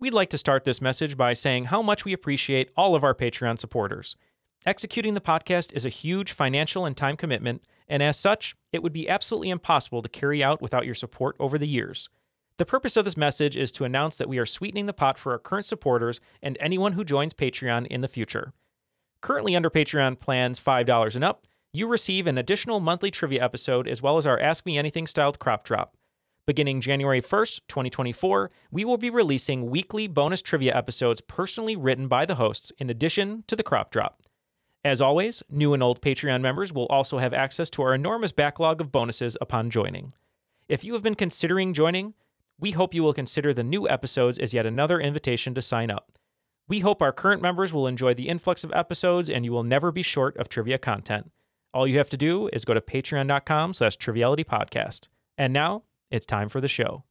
We'd like to start this message by saying how much we appreciate all of our Patreon supporters. Executing the podcast is a huge financial and time commitment, and as such, it would be absolutely impossible to carry out without your support over the years. The purpose of this message is to announce that we are sweetening the pot for our current supporters and anyone who joins Patreon in the future. Currently under Patreon plans $5 and up, you receive an additional monthly trivia episode as well as our Ask Me Anything-styled crop drop. Beginning January 1st, 2024, we will be releasing weekly bonus trivia episodes personally written by the hosts in addition to the crop drop. As always, new and old Patreon members will also have access to our enormous backlog of bonuses upon joining. If you have been considering joining, we hope you will consider the new episodes as yet another invitation to sign up. We hope our current members will enjoy the influx of episodes and you will never be short of trivia content. All you have to do is go to patreon.com/trivialitypodcast. And now, it's time for the show.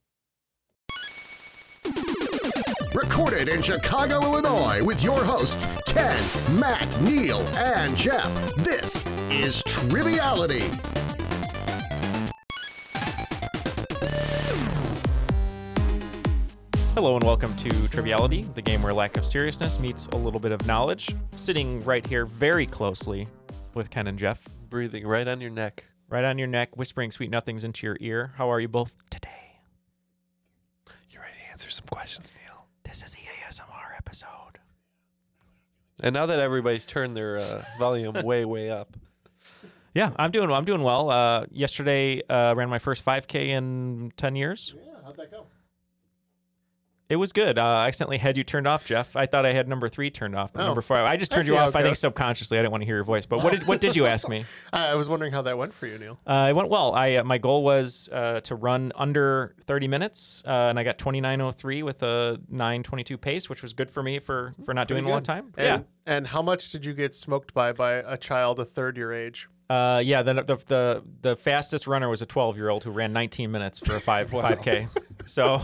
Recorded in Chicago, Illinois, with your hosts, Ken, Matt, Neal, and Jeff, this is Triviality. Hello and welcome to Triviality, the game where lack of seriousness meets a little bit of knowledge. Sitting right here very closely with Ken and Jeff. Breathing right on your neck. Right on your neck, whispering sweet nothings into your ear. How are you both today? You ready to answer some questions, Neal? This is the ASMR episode. And now that everybody's turned their volume way up. Yeah, I'm doing well. Yesterday, ran my first 5K in 10 years. Yeah, how'd that go? It was good. I accidentally had you turned off, Jeff. I thought I had number 3 turned off, but number 5. I just turned you off, I think, subconsciously. I didn't want to hear your voice. But what did you ask me? I was wondering how that went for you, Neal. It went well. My goal was to run under 30 minutes, and I got 29:03 with a 9:22 pace, which was good for me for not doing a long time. And how much did you get smoked by a child a third your age? Yeah, the fastest runner was a 12-year-old who ran 19 minutes for a 5K. So...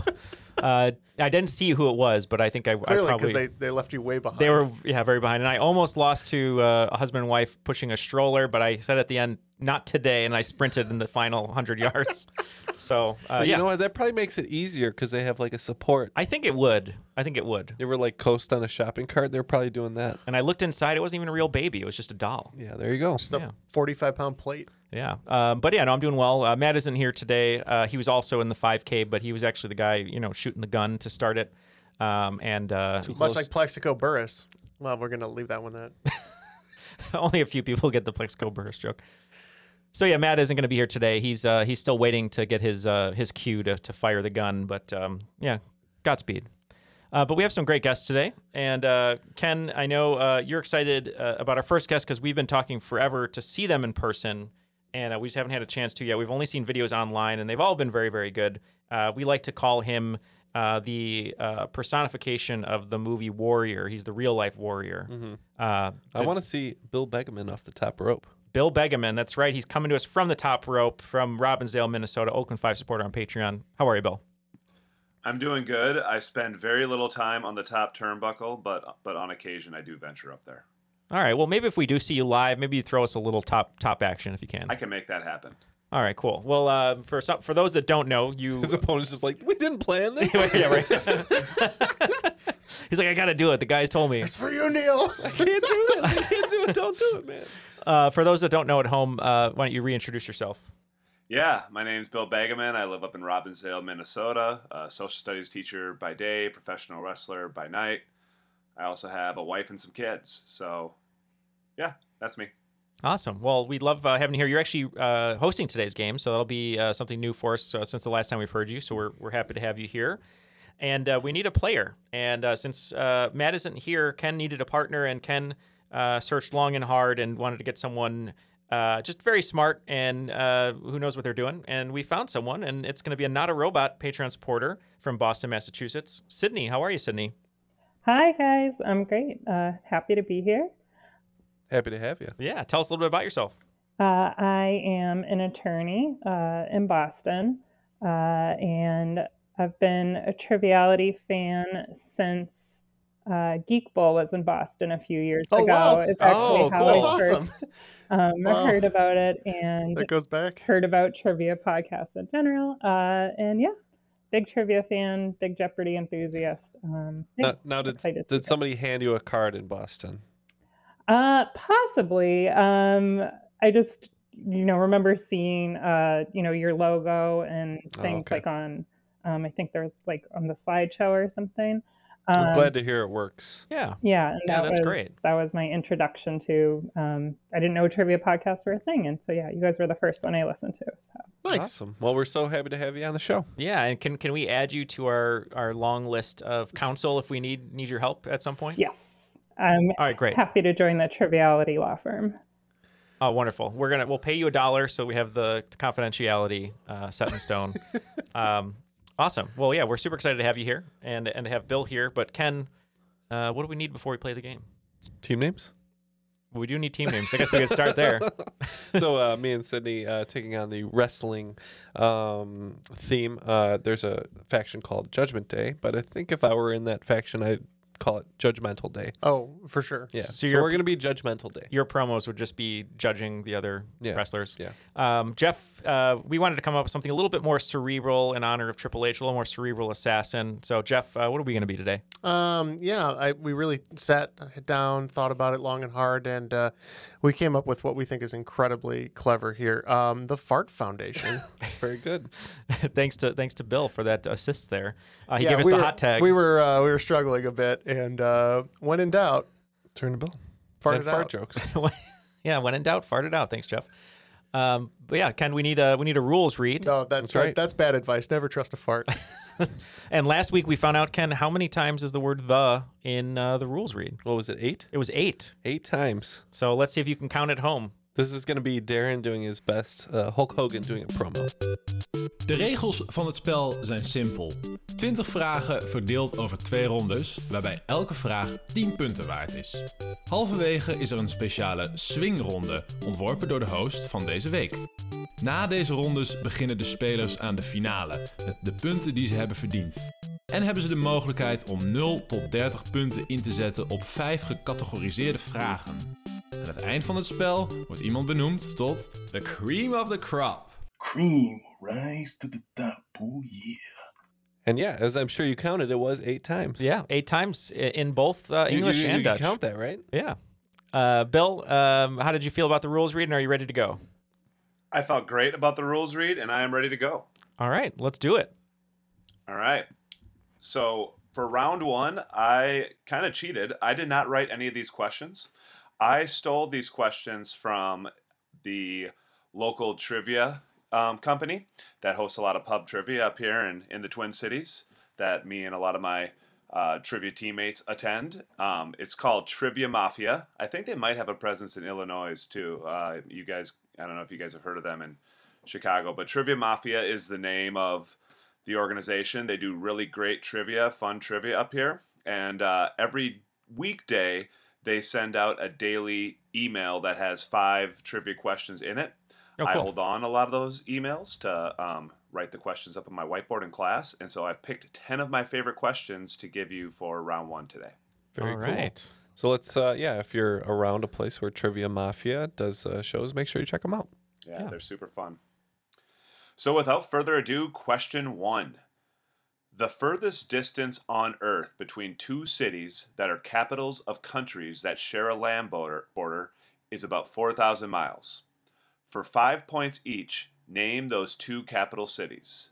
I didn't see who it was, but I think I probably... because they left you way behind. They were, very behind. And I almost lost to a husband and wife pushing a stroller, but I said at the end, not today, and I sprinted in the final 100 yards. So, You know what? That probably makes it easier because they have, a support. I think it would. They were, coast on a shopping cart. They were probably doing that. And I looked inside. It wasn't even a real baby. It was just a doll. Yeah, there you go. Just a 45-pound plate. Yeah. I'm doing well. Matt isn't here today. He was also in the 5K, but he was actually the guy, shooting the gun to start it. Much like Plexico Burris. Well, we're going to leave that one at that. Only a few people get the Plexico Burris joke. So, yeah, Matt isn't going to be here today. He's still waiting to get his cue to fire the gun. But, Godspeed. But we have some great guests today. And, Ken, I know you're excited about our first guest because we've been talking forever to see them in person. And we just haven't had a chance to yet. We've only seen videos online, and they've all been very, very good. We like to call him the personification of the movie Warrior. He's the real-life warrior. Mm-hmm. I want to see Bill Bogeman off the top rope. Bill Bogeman, that's right. He's coming to us from the top rope from Robbinsdale, Minnesota, Oakland 5 supporter on Patreon. How are you, Bill? I'm doing good. I spend very little time on the top turnbuckle, but on occasion I do venture up there. All right. Well, maybe if we do see you live, maybe you throw us a little top action if you can. I can make that happen. All right, cool. Well, for those that don't know, his opponent's just like, we didn't plan this. Yeah, right. He's like, I got to do it. The guys told me. It's for you, Neal. I can't do this. I can't do it. Don't do it, man. For those that don't know at home, why don't you reintroduce yourself? Yeah, my name's Bill Bogeman. I live up in Robbinsdale, Minnesota. Social studies teacher by day, professional wrestler by night. I also have a wife and some kids. So, yeah, that's me. Awesome. Well, we love having you here. You're actually hosting today's game, so that'll be something new for us since the last time we've heard you. So we're happy to have you here. And we need a player. And since Matt isn't here, Ken needed a partner, and Ken searched long and hard and wanted to get someone just very smart and who knows what they're doing. And we found someone, and it's going to be a Not a Robot Patreon supporter from Boston, Massachusetts. Sydney, how are you, Sydney? Hi, guys. I'm great. Happy to be here. Happy to have you. Yeah. Tell us a little bit about yourself. I am an attorney in Boston, and I've been a Triviality fan since Geek Bowl was in Boston a few years ago. Wow. It's actually cool. That's awesome. Wow. I heard about it and that goes back. Heard about trivia podcasts in general. And yeah, big trivia fan, big Jeopardy enthusiast. Now did somebody hand you a card in Boston? Possibly. I just, remember seeing, your logo and things like on, I think there was like on the slideshow or something. I'm glad to hear it works. Yeah. Yeah. And yeah, that's great. That was my introduction to, I didn't know trivia podcasts were a thing. And so, yeah, you guys were the first one I listened to. So. Nice. Awesome. Well, we're so happy to have you on the show. Yeah. And can we add you to our long list of counsel if we need your help at some point? Yeah. I'm all right, great. Happy to join the Triviality law firm. Oh, wonderful. We'll pay you $1, so we have the confidentiality set in stone. Awesome. Well, yeah, we're super excited to have you here and to have Bill here. But Ken, what do we need before we play the game? Team names? We do need team names. I guess we could start there. So me and Sydney taking on the wrestling theme. There's a faction called Judgment Day, but I think if I were in that faction, I'd call it Judgmental Day. Oh, for sure. Yeah. So we're going to be Judgmental Day. Your promos would just be judging the other wrestlers. Yeah. Jeff, we wanted to come up with something a little bit more cerebral in honor of Triple H, a little more cerebral assassin. So, Jeff, what are we going to be today? We really sat down, thought about it long and hard, and we came up with what we think is incredibly clever here. The Fart Foundation. Very good. Thanks to Bill for that assist there. He gave us the hot tag. We were struggling a bit. And when in doubt, turn to Bill. Fart it out. Fart jokes. Yeah, when in doubt, fart it out. Thanks, Jeff. But yeah, Ken, we need a rules read. No, that's right. That's bad advice. Never trust a fart. And last week we found out, Ken, how many times is the word "the" in the rules read? What was it? 8? It was 8. 8 times. So let's see if you can count at home. This is going to be Darren doing his best. Hulk Hogan doing a promo. De regels van het spel zijn simpel. 20 vragen verdeeld over 2 rondes, waarbij elke vraag 10 punten waard is. Halverwege is er een speciale swingronde, ontworpen door de host van deze week. Na deze rondes beginnen de spelers aan de finale, met de punten die ze hebben verdiend. En hebben ze de mogelijkheid om 0 tot 30 punten in te zetten op 5 gecategoriseerde vragen. Aan het eind van het spel wordt iemand benoemd tot The Cream of the Crop. Cream, rise to the top, oh yeah. And yeah, as I'm sure you counted, it was 8 times. Yeah, 8 times in both English and Dutch. You count that, right? Yeah. Bill, how did you feel about the rules read, and are you ready to go? I felt great about the rules read, and I am ready to go. All right, let's do it. All right. So for round 1, I kind of cheated. I did not write any of these questions. I stole these questions from the local trivia company that hosts a lot of pub trivia up here in the Twin Cities that me and a lot of my trivia teammates attend. It's called Trivia Mafia. I think they might have a presence in Illinois too. You guys, I don't know if you guys have heard of them in Chicago, but Trivia Mafia is the name of the organization. They do really great trivia, fun trivia up here. And every weekday they send out a daily email that has 5 trivia questions in it. Oh, cool. I hold on a lot of those emails to write the questions up on my whiteboard in class. And so I've picked 10 of my favorite questions to give you for round 1 today. Very cool. Right. So let's, if you're around a place where Trivia Mafia does shows, make sure you check them out. Yeah, they're super fun. So without further ado, question 1. The furthest distance on Earth between 2 cities that are capitals of countries that share a land border is about 4,000 miles. For 5 points each, Name those two capital cities.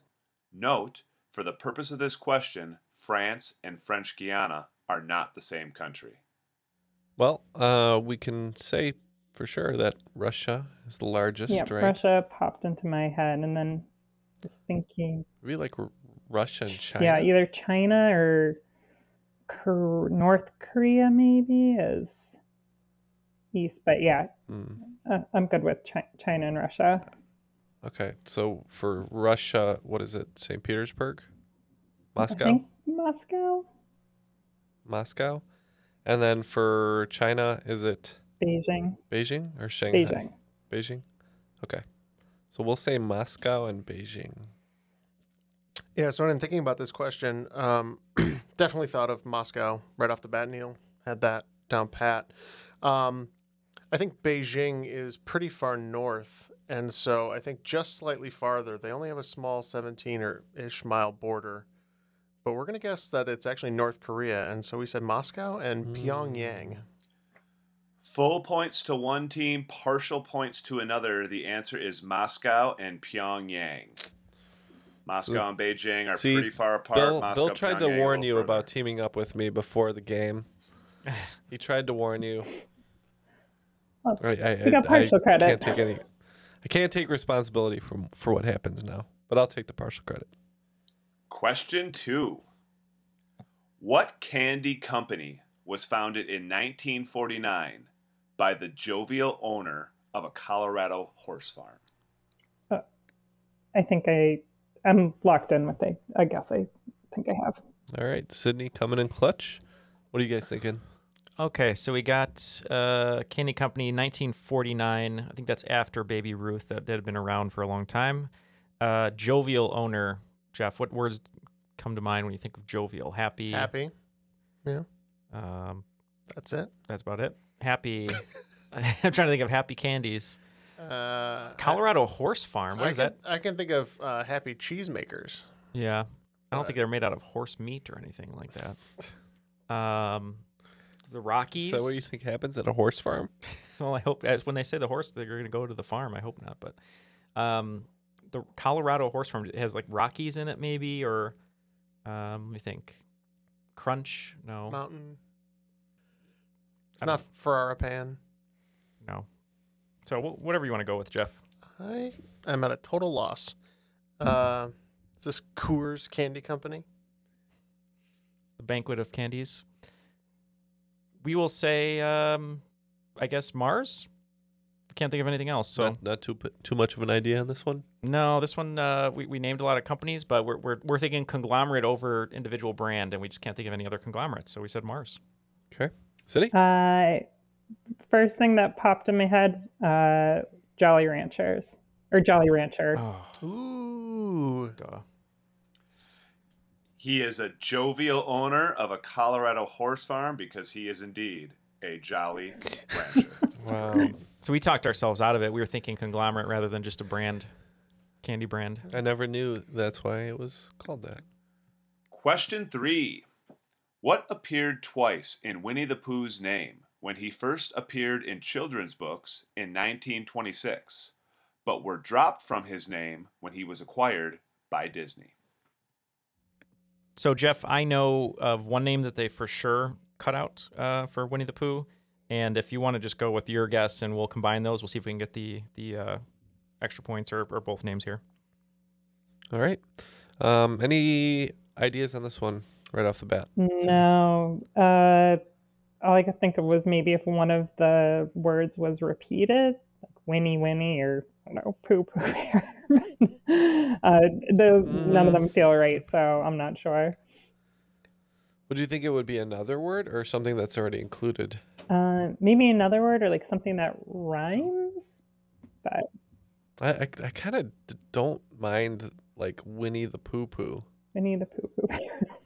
Note, for the purpose of this question, France and French Guiana are not the same country. Well, we can say for sure that Russia is the largest, yeah, right? Yeah, Russia popped into my head, and then just thinking... Maybe like Russia and China. Yeah, either China or North Korea maybe is east, but yeah, I'm good with China and Russia. Okay, so for Russia, what is it, St. Petersburg? Moscow? I think Moscow. Moscow? And then for China, is it? Beijing. Beijing or Shanghai? Beijing. Beijing? Okay. So we'll say Moscow and Beijing. Yeah, so when I'm thinking about this question, definitely thought of Moscow right off the bat, Neal. Had that down pat. I think Beijing is pretty far north, and so I think just slightly farther. They only have a small 17-ish mile border, but we're going to guess that it's actually North Korea, and so we said Moscow and Pyongyang. Full points to one team, partial points to another. The answer is Moscow and Pyongyang. Moscow and Beijing are pretty far apart. Bill tried to warn you about teaming up with me before the game. He tried to warn you. Well, I can't take any. I can't take responsibility for what happens now, but I'll take the partial credit. Question 2. What candy company was founded in 1949 by the jovial owner of a Colorado horse farm? I think I'm locked in with I guess I think I have. All right, Sydney coming in clutch. What are you guys thinking? Okay, so we got candy company 1949. I think that's after Baby Ruth. That had been around for a long time. Jovial owner. Jeff, what words come to mind when you think of jovial? Happy. Happy. Yeah. That's it. That's about it. Happy. I'm trying to think of happy candies. Colorado horse farm. What is that? I can think of happy cheesemakers. Yeah. I don't think they're made out of horse meat or anything like that. The Rockies. So what do you think happens at a horse farm? Well, I hope when they say the horse, they're going to go to the farm. I hope not. But the Colorado horse farm, it has like Rockies in it maybe, or let me think. Crunch? No. Mountain? It's not Ferrara Pan? No. So whatever you want to go with, Jeff. I am at a total loss. Is this Coors Candy Company? The Banquet of Candies. We will say, I guess, Mars. Can't think of anything else. So not too much of an idea on this one. No, this one we named a lot of companies, but we're thinking conglomerate over individual brand, and we just can't think of any other conglomerates. So we said Mars. Okay, Sydney. First thing that popped in my head, Jolly Rancher. Oh. Ooh. Duh. He is a jovial owner of a Colorado horse farm because he is indeed a Jolly Rancher. Wow. Great. So we talked ourselves out of it. We were thinking conglomerate rather than just a brand, candy brand. I never knew that's why it was called that. Question 3. What appeared twice in Winnie the Pooh's name when he first appeared in children's books in 1926, but were dropped from his name when he was acquired by Disney? So, Jeff, I know of one name that they for sure cut out for Winnie the Pooh. And if you want to just go with your guess and we'll combine those, we'll see if we can get the extra points or both names here. All right. Any ideas on this one right off the bat? No. All I could think of was maybe if one of the words was repeated, like Winnie, or I don't know, Pooh. None of them feel right, so I'm not sure. Would you think it would be another word or something that's already included? Maybe another word or like something that rhymes. But I kind of don't mind like Winnie the Pooh Pooh. Winnie the Pooh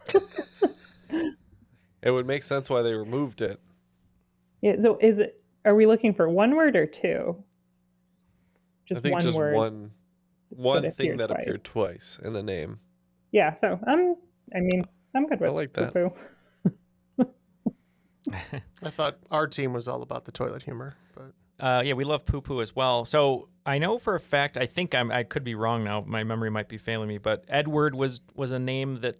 Pooh. It would make sense why they removed it. Yeah. So are we looking for one word or two? I think just one word. One thing that appeared twice in the name. Yeah, so I'm good with it. I like that. I thought our team was all about the toilet humor, but yeah, we love poo poo as well. So I know for a fact, I think I could be wrong now, my memory might be failing me, but Edward was a name that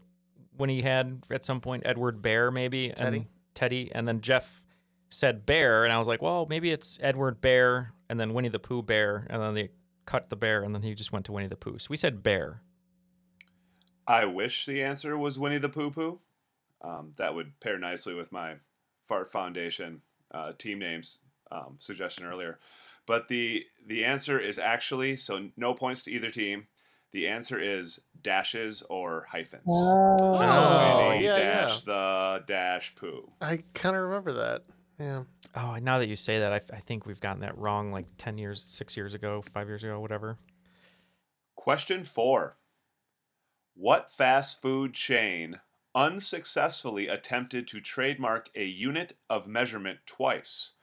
when he had at some point, Edward Bear maybe. Teddy. And Teddy. And then Jeff said Bear, and I was like, well, maybe it's Edward Bear, and then Winnie the Pooh Bear, and then they cut the bear, and then he just went to Winnie the Pooh. So we said Bear. I wish the answer was Winnie the Pooh Pooh. That would pair nicely with my Fart Foundation team names suggestion earlier. But the answer is actually, so no points to either team. The answer is dashes or hyphens. Oh, yeah, dash the dash poo. I kind of remember that. Yeah. Oh, now that you say that, I think we've gotten that wrong like 10 years, 6 years ago, 5 years ago, whatever. Question 4. What fast food chain unsuccessfully attempted to trademark a unit of measurement twice?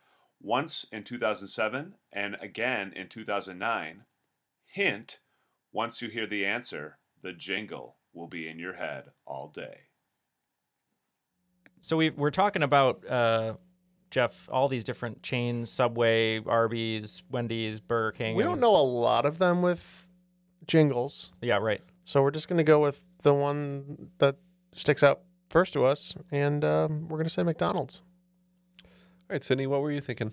Once in 2007 and again in 2009. Hint, once you hear the answer, the jingle will be in your head all day. So we're talking about, Jeff, all these different chains, Subway, Arby's, Wendy's, Burger King. We don't know a lot of them with jingles. Yeah, right. So we're just going to go with the one that sticks out first to us, and we're going to say McDonald's. All right, Sydney, what were you thinking?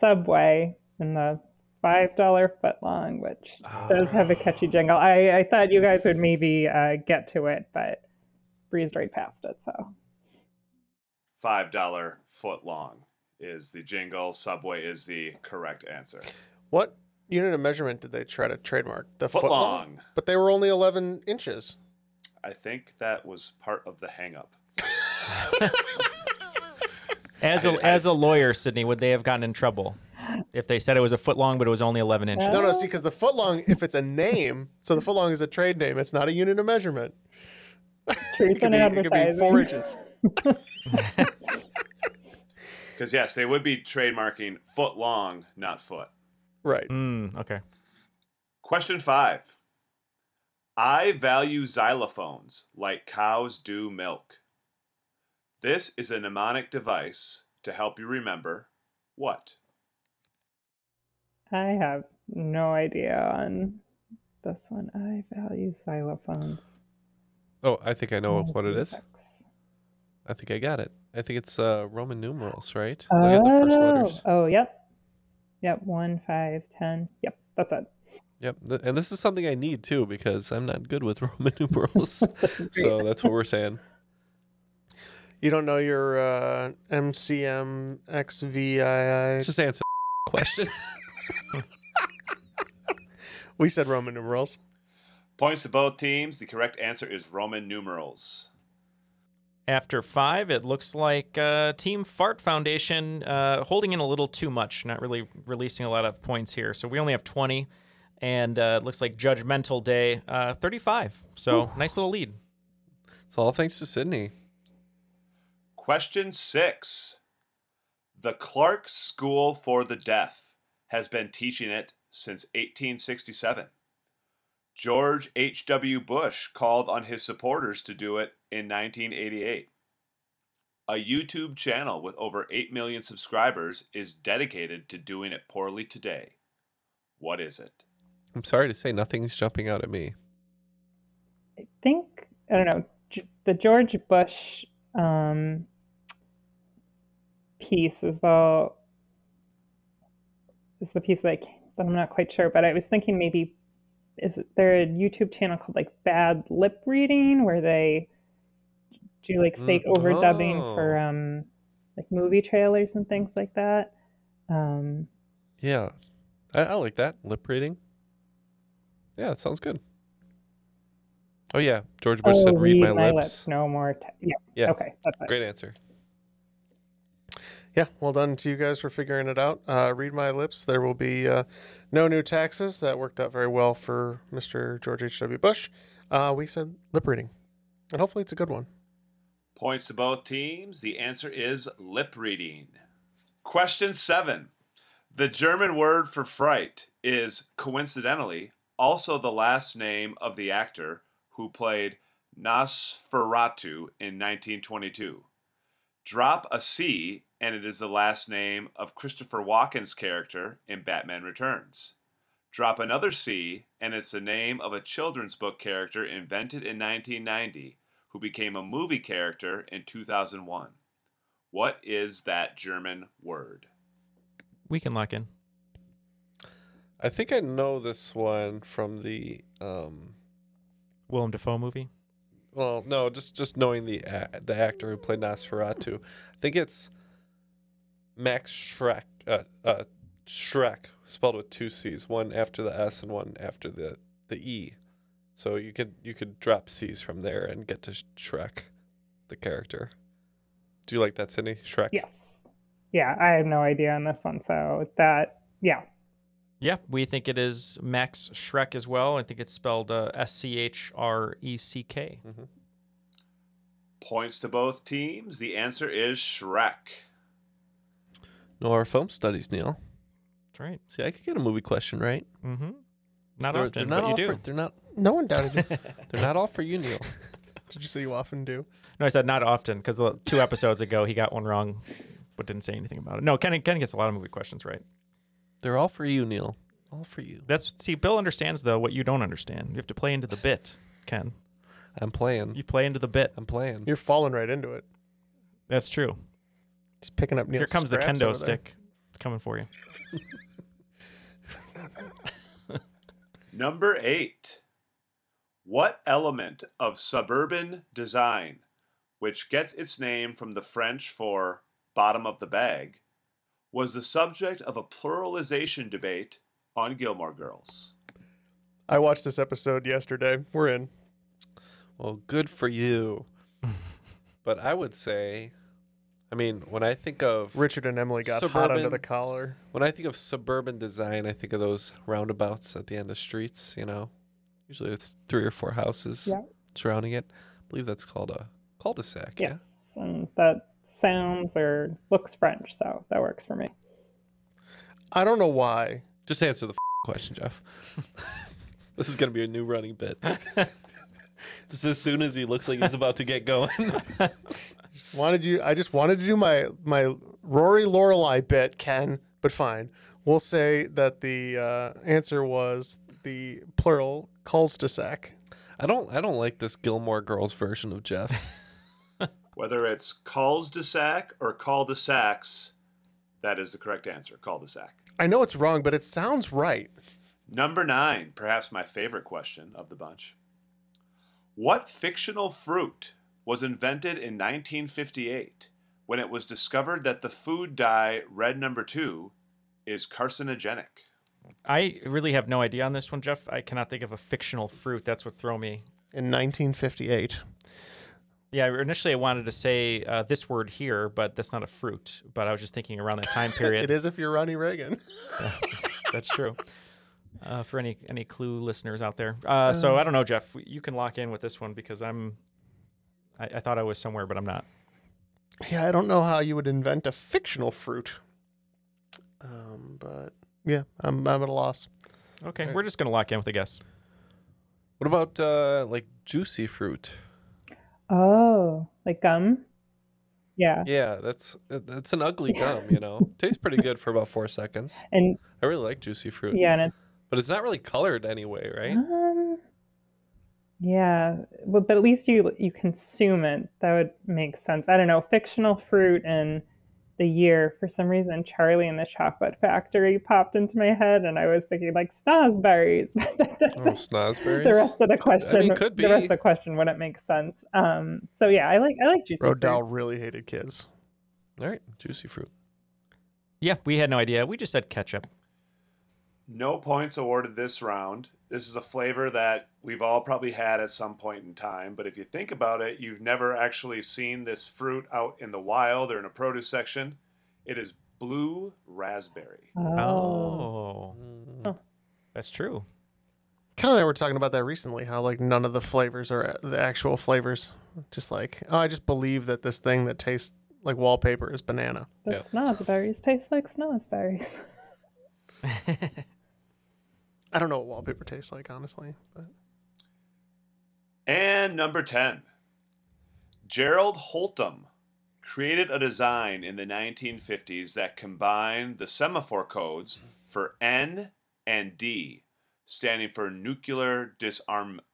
Subway and the $5 footlong, which does have a catchy jingle. I thought you guys would maybe get to it, but breezed right past it. So, $5 footlong is the jingle. Subway is the correct answer. What unit of measurement did they try to trademark? The footlong. But they were only 11 inches. I think that was part of the hang-up. As a lawyer, Sydney, would they have gotten in trouble if they said it was a foot long, but it was only 11 inches? No, see, because the foot long, if it's a name, so the foot long is a trade name. It's not a unit of measurement. It could be 4 inches. Because, yes, they would be trademarking foot long, not foot. Right. Okay. Question 5. I value xylophones like cows do milk. This is a mnemonic device to help you remember what? I have no idea on this one. I value xylophones. Oh, I think I know what it is. I think I got it. I think it's Roman numerals, right? Oh. Look at the first letters. Oh, yep. Yep, 1, 5, 10. Yep, that's it. Yep, and this is something I need, too, because I'm not good with Roman numerals. So that's what we're saying. You don't know your MCMXVII? Just answer the question. We said Roman numerals. Points to both teams. The correct answer is Roman numerals. After 5, it looks like Team Fart Foundation holding in a little too much, not really releasing a lot of points here. So we only have 20, and it looks like Judgmental Day, 35. So Ooh. Nice little lead. It's all thanks to Sydney. Question 6. The Clark School for the Deaf has been teaching it since 1867. George H.W. Bush called on his supporters to do it in 1988. A YouTube channel with over 8 million subscribers is dedicated to doing it poorly today. What is it? I'm sorry to say nothing's jumping out at me. I think, I don't know, the George Bush piece is the piece that I'm not quite sure, but I was thinking maybe is there a YouTube channel called like Bad Lip Reading where they do like fake overdubbing for like movie trailers and things like that. Yeah, I like that lip reading. Yeah, that sounds good. Oh, yeah. George Bush said, read my lips. No more. Yeah. Okay. Great answer. Yeah. Well done to you guys for figuring it out. Read my lips. There will be no new taxes. That worked out very well for Mr. George H.W. Bush. We said lip reading. And hopefully it's a good one. Points to both teams. The answer is lip reading. Question 7. The German word for fright is, coincidentally, also the last name of the actor who played Nosferatu in 1922. Drop a C and it is the last name of Christopher Walken's character in Batman Returns. Drop another C, and it's the name of a children's book character invented in 1990, who became a movie character in 2001. What is that German word? We can lock in. I think I know this one from the... Willem Dafoe movie? Well, no, just knowing the actor who played Nosferatu. I think it's Max Schreck, Shrek, spelled with two C's, one after the S and one after the E. So you could drop C's from there and get to Shrek, the character. Do you like that, Sydney? Shrek? Yeah. Yeah, I have no idea on this one. So that, yeah. Yeah, we think it is Max Schreck as well. I think it's spelled Schreck. Mm-hmm. Points to both teams. The answer is Shrek. No, our film studies, Neil. That's right. See, I could get a movie question right. Mm-hmm. Not often, but you do. No one doubted you. They're not all for you, Neil. Did you say you often do? No, I said not often, because 2 episodes ago he got one wrong, but didn't say anything about it. No, Ken gets a lot of movie questions right. They're all for you, Neil. All for you. See, Bill understands, though, what you don't understand. You have to play into the bit, Ken. I'm playing. You play into the bit. I'm playing. You're falling right into it. That's true. Just picking up Neil's Here comes the kendo stick. It's coming for you. Number 8. What element of suburban design, which gets its name from the French for bottom of the bag, was the subject of a pluralization debate on Gilmore Girls? I watched this episode yesterday. We're in. Well, good for you. But I would say, I mean, when I think of... Richard and Emily got hot under the collar. When I think of suburban design, I think of those roundabouts at the end of streets, you know. Usually it's 3 or 4 houses surrounding it. I believe that's called a cul-de-sac, yeah? And that... sounds or looks French, so that works for me. I don't know why. Just answer the question, Jeff. This is going to be a new running bit. Just as soon as he looks like he's about to get going. I just wanted to do my Rory Lorelei bit, Ken, but fine. We'll say that the answer was the plural cul-de-sac. I don't like this Gilmore Girls version of Jeff. Whether it's cul-de-sac or cul-de-sacs, that is the correct answer, cul-de-sac. I know it's wrong, but it sounds right. Number 9, perhaps my favorite question of the bunch. What fictional fruit was invented in 1958 when it was discovered that the food dye red number 2 is carcinogenic? I really have no idea on this one, Jeff. I cannot think of a fictional fruit. That's what threw me. In 1958. Yeah, initially I wanted to say this word here, but that's not a fruit. But I was just thinking around that time period. It is if you're Ronnie Reagan. That's true. For any Clue listeners out there. So I don't know, Jeff. You can lock in with this one because I thought I was somewhere, but I'm not. Yeah, I don't know how you would invent a fictional fruit. But yeah, I'm at a loss. Okay, right. We're just going to lock in with a guess. What about like juicy fruit? Oh, like gum? Yeah. Yeah, that's an ugly gum, you know. Tastes pretty good for about 4 seconds. And I really like juicy fruit. Yeah, and but it's not really colored anyway, right? Yeah, well, but at least you consume it. That would make sense. I don't know, fictional fruit and the year. For some reason, Charlie and the Chocolate Factory popped into my head, and I was thinking like snozberries. Oh, snozberries. The rest of the question, I mean, could be. The rest of the question wouldn't make sense. So yeah, I like juicy fruit. Rodell really hated kids. All right, juicy fruit. Yeah, we had no idea. We just said ketchup. No points awarded this round. This is a flavor that we've all probably had at some point in time, but if you think about it, you've never actually seen this fruit out in the wild or in a produce section. It is blue raspberry. Oh. Oh. That's true. Ken and I were talking about that recently, how like none of the flavors are the actual flavors. Just like, oh, I just believe that this thing that tastes like wallpaper is banana. The snozberries taste like snozberries. I don't know what wallpaper tastes like, honestly. But. And number 10. Gerald Holtum created a design in the 1950s that combined the semaphore codes for N and D, standing for nuclear disarmament.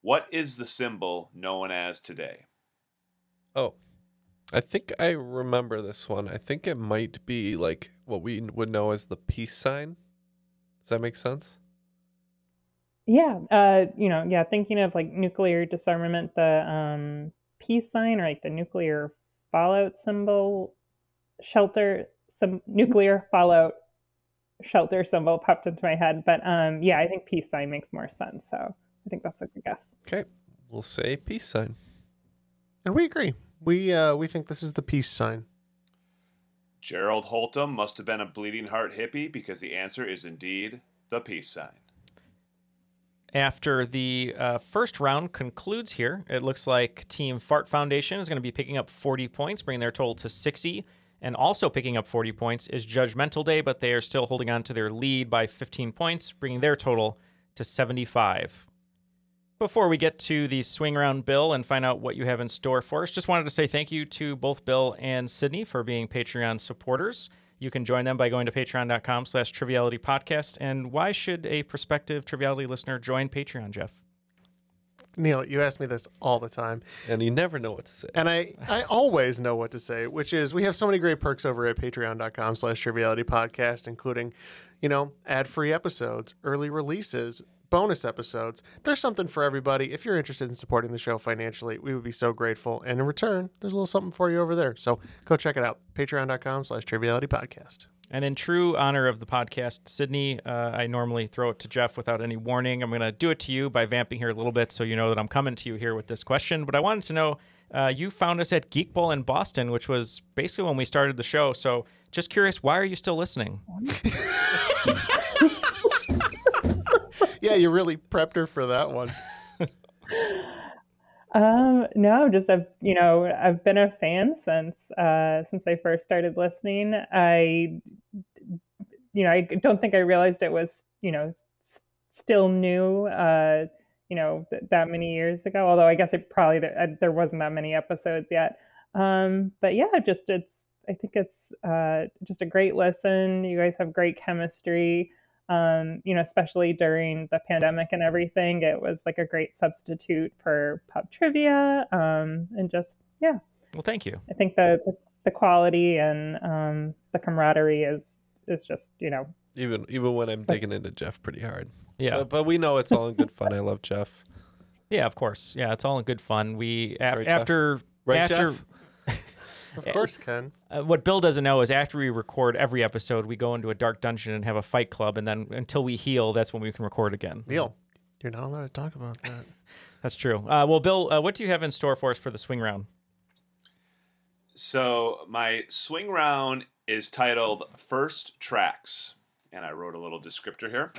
What is the symbol known as today? Oh, I think I remember this one. I think it might be like what we would know as the peace sign. Does that make sense? Yeah. Thinking of like nuclear disarmament, the peace sign, or like the nuclear fallout symbol, nuclear fallout shelter symbol popped into my head. But I think peace sign makes more sense. So I think that's a good guess. Okay. We'll say peace sign. And we agree. We think this is the peace sign. Gerald Holtum must have been a bleeding heart hippie, because the answer is indeed the peace sign. After the first round concludes here, it looks like Team Fart Foundation is going to be picking up 40 points, bringing their total to 60. And also picking up 40 points is Judgmental Day, but they are still holding on to their lead by 15 points, bringing their total to 75. Before we get to the swing round, Bill, and find out what you have in store for us, just wanted to say thank you to both Bill and Sydney for being Patreon supporters. You can join them by going to patreon.com/trivialitypodcast. And why should a prospective Triviality listener join Patreon, Jeff? Neal, you ask me this all the time. And you never know what to say. And I always know what to say, which is we have so many great perks over at patreon.com/trivialitypodcast, including, ad-free episodes, early releases, bonus episodes. There's something for everybody. If you're interested in supporting the show financially, we would be so grateful. And in return, there's a little something for you over there. So go check it out. Patreon.com/trivialitypodcast. And in true honor of the podcast, Sydney, I normally throw it to Jeff without any warning. I'm going to do it to you by vamping here a little bit, so you know that I'm coming to you here with this question. But I wanted to know, you found us at Geek Bowl in Boston, which was basically when we started the show. So just curious, why are you still listening? Yeah, you really prepped her for that one. No, just I've been a fan since I first started listening. I don't think I realized it was still new that many years ago. Although I guess it probably there wasn't that many episodes yet. But yeah, I think it's just a great listen. You guys have great chemistry. Especially during the pandemic and everything, it was like a great substitute for pub trivia. Well, thank you. I think the quality and the camaraderie is just even when I'm digging into Jeff pretty hard. Yeah, but we know it's all in good fun. I love Jeff. Yeah, of course. Yeah, it's all in good fun. Jeff? Of course, Ken. What Bill doesn't know is after we record every episode, we go into a dark dungeon and have a fight club, and then until we heal, that's when we can record again. Neal, you're not allowed to talk about that. That's true. Well, Bill, what do you have in store for us for the swing round? So my swing round is titled First Tracks, and I wrote a little descriptor here.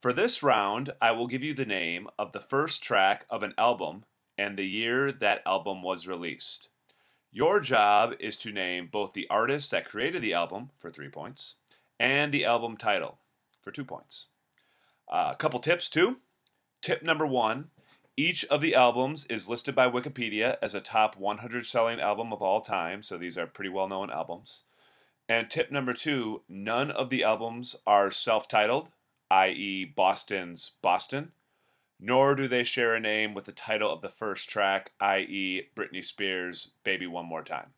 For this round, I will give you the name of the first track of an album and the year that album was released. Your job is to name both the artist that created the album, for 3 points, and the album title, for 2 points. A couple tips, too. Tip number 1, each of the albums is listed by Wikipedia as a top 100 selling album of all time, so these are pretty well-known albums. And tip number 2, none of the albums are self-titled, i.e. Boston's Boston, nor do they share a name with the title of the first track, i.e. Britney Spears' Baby One More Time.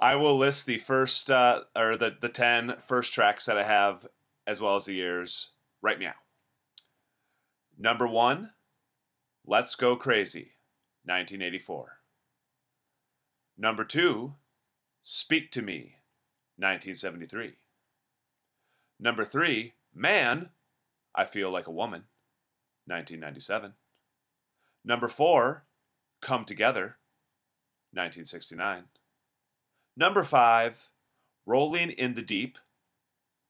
I will list the first, or the 10 first tracks that I have, as well as the years, right now. Number 1, Let's Go Crazy, 1984. Number 2, Speak to Me, 1973. Number 3, Man, I Feel Like a Woman, 1997. Number 4, Come Together, 1969. Number 5, Rolling in the Deep,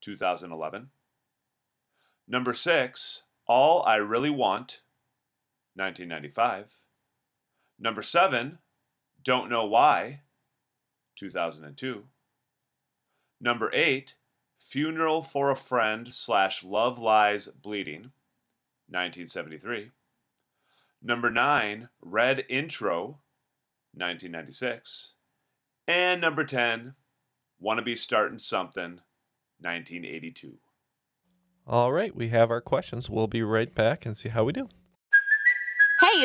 2011. Number 6, All I Really Want, 1995. Number 7, Don't Know Why, 2002. Number 8, Funeral for a Friend / Love Lies Bleeding, 1973. Number 9, Red Intro, 1996. And number 10, Wanna Be Startin' Something, 1982. All right, we have our questions. We'll be right back and see how we do. Hey,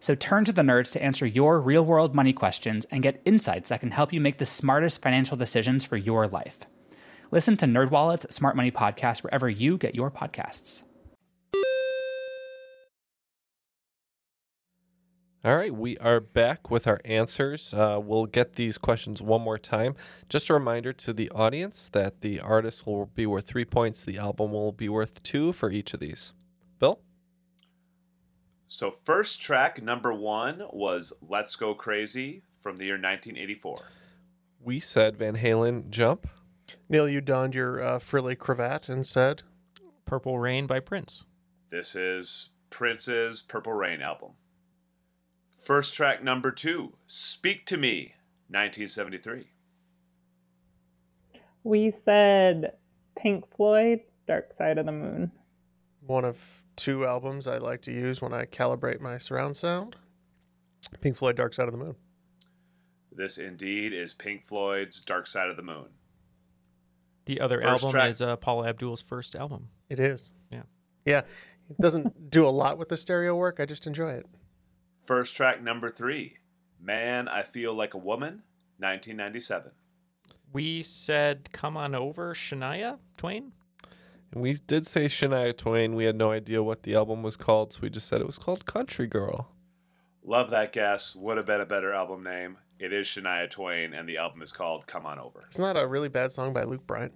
So turn to the nerds to answer your real-world money questions and get insights that can help you make the smartest financial decisions for your life. Listen to NerdWallet's Smart Money Podcast wherever you get your podcasts. All right, we are back with our answers. We'll get these questions one more time. Just a reminder to the audience that the artist will be worth 3 points. The album will be worth 2 for each of these. Bill? So first track, number 1, was Let's Go Crazy from the year 1984. We said Van Halen, Jump. Neal, you donned your frilly cravat and said? Purple Rain by Prince. This is Prince's Purple Rain album. First track, number 2, Speak to Me, 1973. We said Pink Floyd, Dark Side of the Moon. One of 2 albums I like to use when I calibrate my surround sound. Pink Floyd, Dark Side of the Moon. This indeed is Pink Floyd's Dark Side of the Moon. The other first album track is Paula Abdul's first album. It is. Yeah. Yeah. It doesn't do a lot with the stereo work. I just enjoy it. First track, number 3, Man, I Feel Like a Woman, 1997. We said Come On Over, Shania Twain. And we did say Shania Twain. We had no idea what the album was called, so we just said it was called Country Girl. Love that guess. Would have been a better album name. It is Shania Twain, and the album is called Come On Over. It's not a really bad song by Luke Bryant.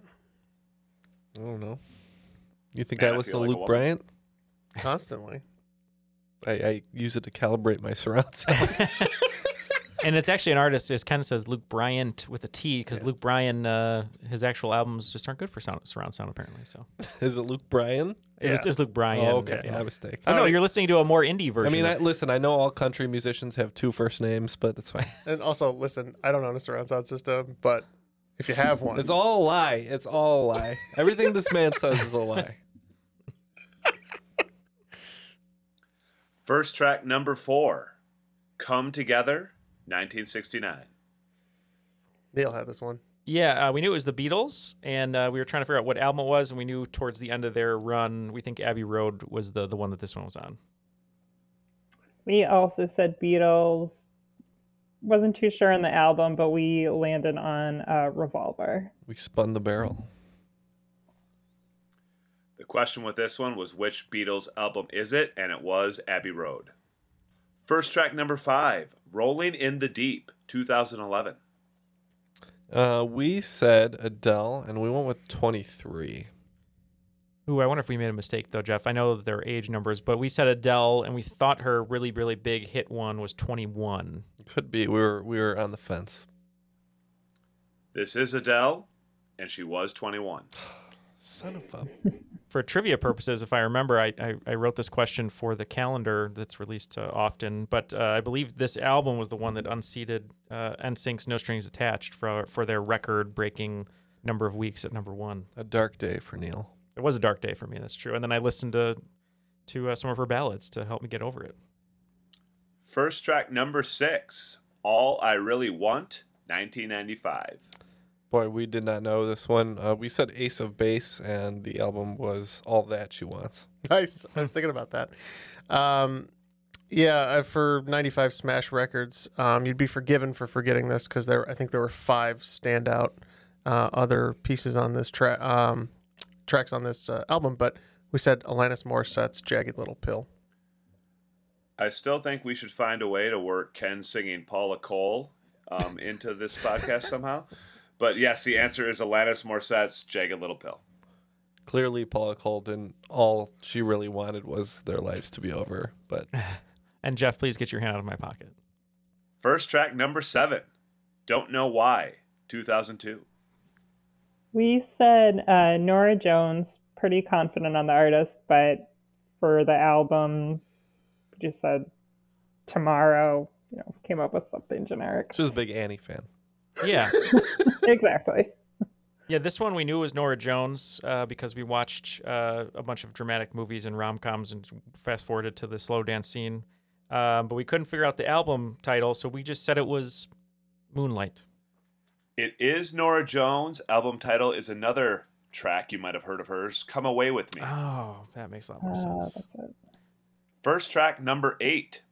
I don't know. You think I listen to Luke Bryant? Constantly. I use it to calibrate my surround sound. And it's actually an artist, it kind of says Luke Bryan with a T, because yeah. Luke Bryan, his actual albums just aren't good for surround sound, apparently. So, is it Luke Bryan? Yeah. It's just Luke Bryan. Oh, okay, my mistake. Oh, no, you're listening to a more indie version. I mean, I know all country musicians have 2 first names, but that's fine. And also, listen, I don't own a surround sound system, but if you have one. It's all a lie. It's all a lie. Everything this man says is a lie. First track, number 4, Come Together. 1969. Neal had this one. Yeah, we knew it was the Beatles, and we were trying to figure out what album it was, and we knew towards the end of their run, we think Abbey Road was the one that this one was on. We also said Beatles. Wasn't too sure on the album, but we landed on Revolver. We spun the barrel. The question with this one was, which Beatles album is it? And it was Abbey Road. First track, number 5, Rolling in the Deep, 2011. We said Adele, and we went with 23. Ooh, I wonder if we made a mistake, though, Jeff. I know their age numbers, but we said Adele, and we thought her really, really big hit one was 21. Could be. We were on the fence. This is Adele, and she was 21. Son of a... For trivia purposes, if I remember, I wrote this question for the calendar that's released often, but I believe this album was the one that unseated NSYNC's No Strings Attached for their record-breaking number of weeks at number 1. A dark day for Neal. It was a dark day for me, that's true. And then I listened to to some of her ballads to help me get over it. First track, number 6, All I Really Want, 1995. Boy, we did not know this one. We said Ace of Base, and the album was All That She Wants. Nice. I was thinking about that. Yeah, for 95 Smash Records, you'd be forgiven for forgetting this because I think there were 5 standout other pieces on this track, tracks on this album, but we said Alanis Morissette's Jagged Little Pill. I still think we should find a way to work Ken singing Paula Cole into this podcast somehow. But yes, the answer is Alanis Morissette's Jagged Little Pill. Clearly, Paula Cole didn't. All she really wanted was their lives to be over. But and Jeff, please get your hand out of my pocket. First track, number 7, Don't Know Why, 2002. We said Norah Jones, pretty confident on the artist, but for the album, just said Tomorrow, you know, came up with something generic. She was a big Annie fan. Yeah. Exactly. Yeah, this one we knew was Norah Jones because we watched a bunch of dramatic movies and rom-coms and fast-forwarded to the slow dance scene. But we couldn't figure out the album title, so we just said it was Moonlight. It is Norah Jones. Album title is another track you might have heard of hers, Come Away With Me. Oh, that makes a lot more sense. First track, number 8,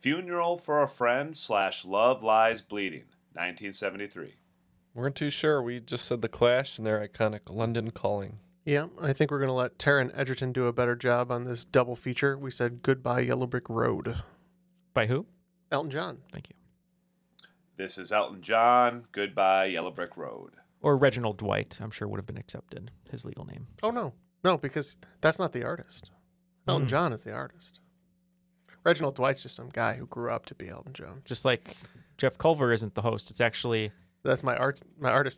Funeral for a Friend / Love Lies Bleeding, 1973. Weren't too sure. We just said The Clash and their iconic London Calling. Yeah, I think we're going to let Taryn Edgerton do a better job on this double feature. We said Goodbye Yellow Brick Road. By who? Elton John. Thank you. This is Elton John, Goodbye Yellow Brick Road. Or Reginald Dwight, I'm sure would have been accepted, his legal name. Oh, no. No, because that's not the artist. Elton John is the artist. Reginald Dwight's just some guy who grew up to be Elton John. Just like Jeff Culver isn't the host. It's actually... That's my artist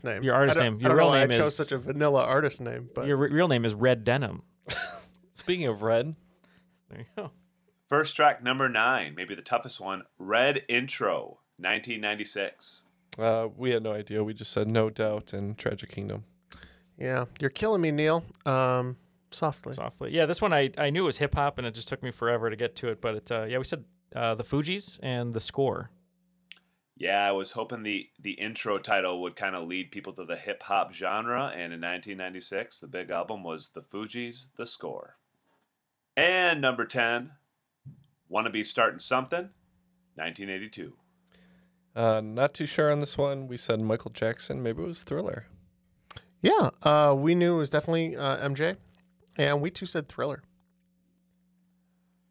name. Your artist name. Your real name is... I chose such a vanilla artist name, but... Your real name is Red Denim. Speaking of red... There you go. First track, number 9, maybe the toughest one, Red Intro, 1996. We had no idea. We just said No Doubt and Tragic Kingdom. Yeah. You're killing me, Neil. Softly. Yeah, this one I knew was hip-hop, and it just took me forever to get to it. But we said the Fugees and the score. Yeah, I was hoping the intro title would kind of lead people to the hip-hop genre. And in 1996, the big album was the Fugees, the score. And number 10, Wanna Be Startin' Something, 1982. Not too sure on this one. We said Michael Jackson. Maybe it was Thriller. Yeah, we knew it was definitely MJ. And we too said Thriller.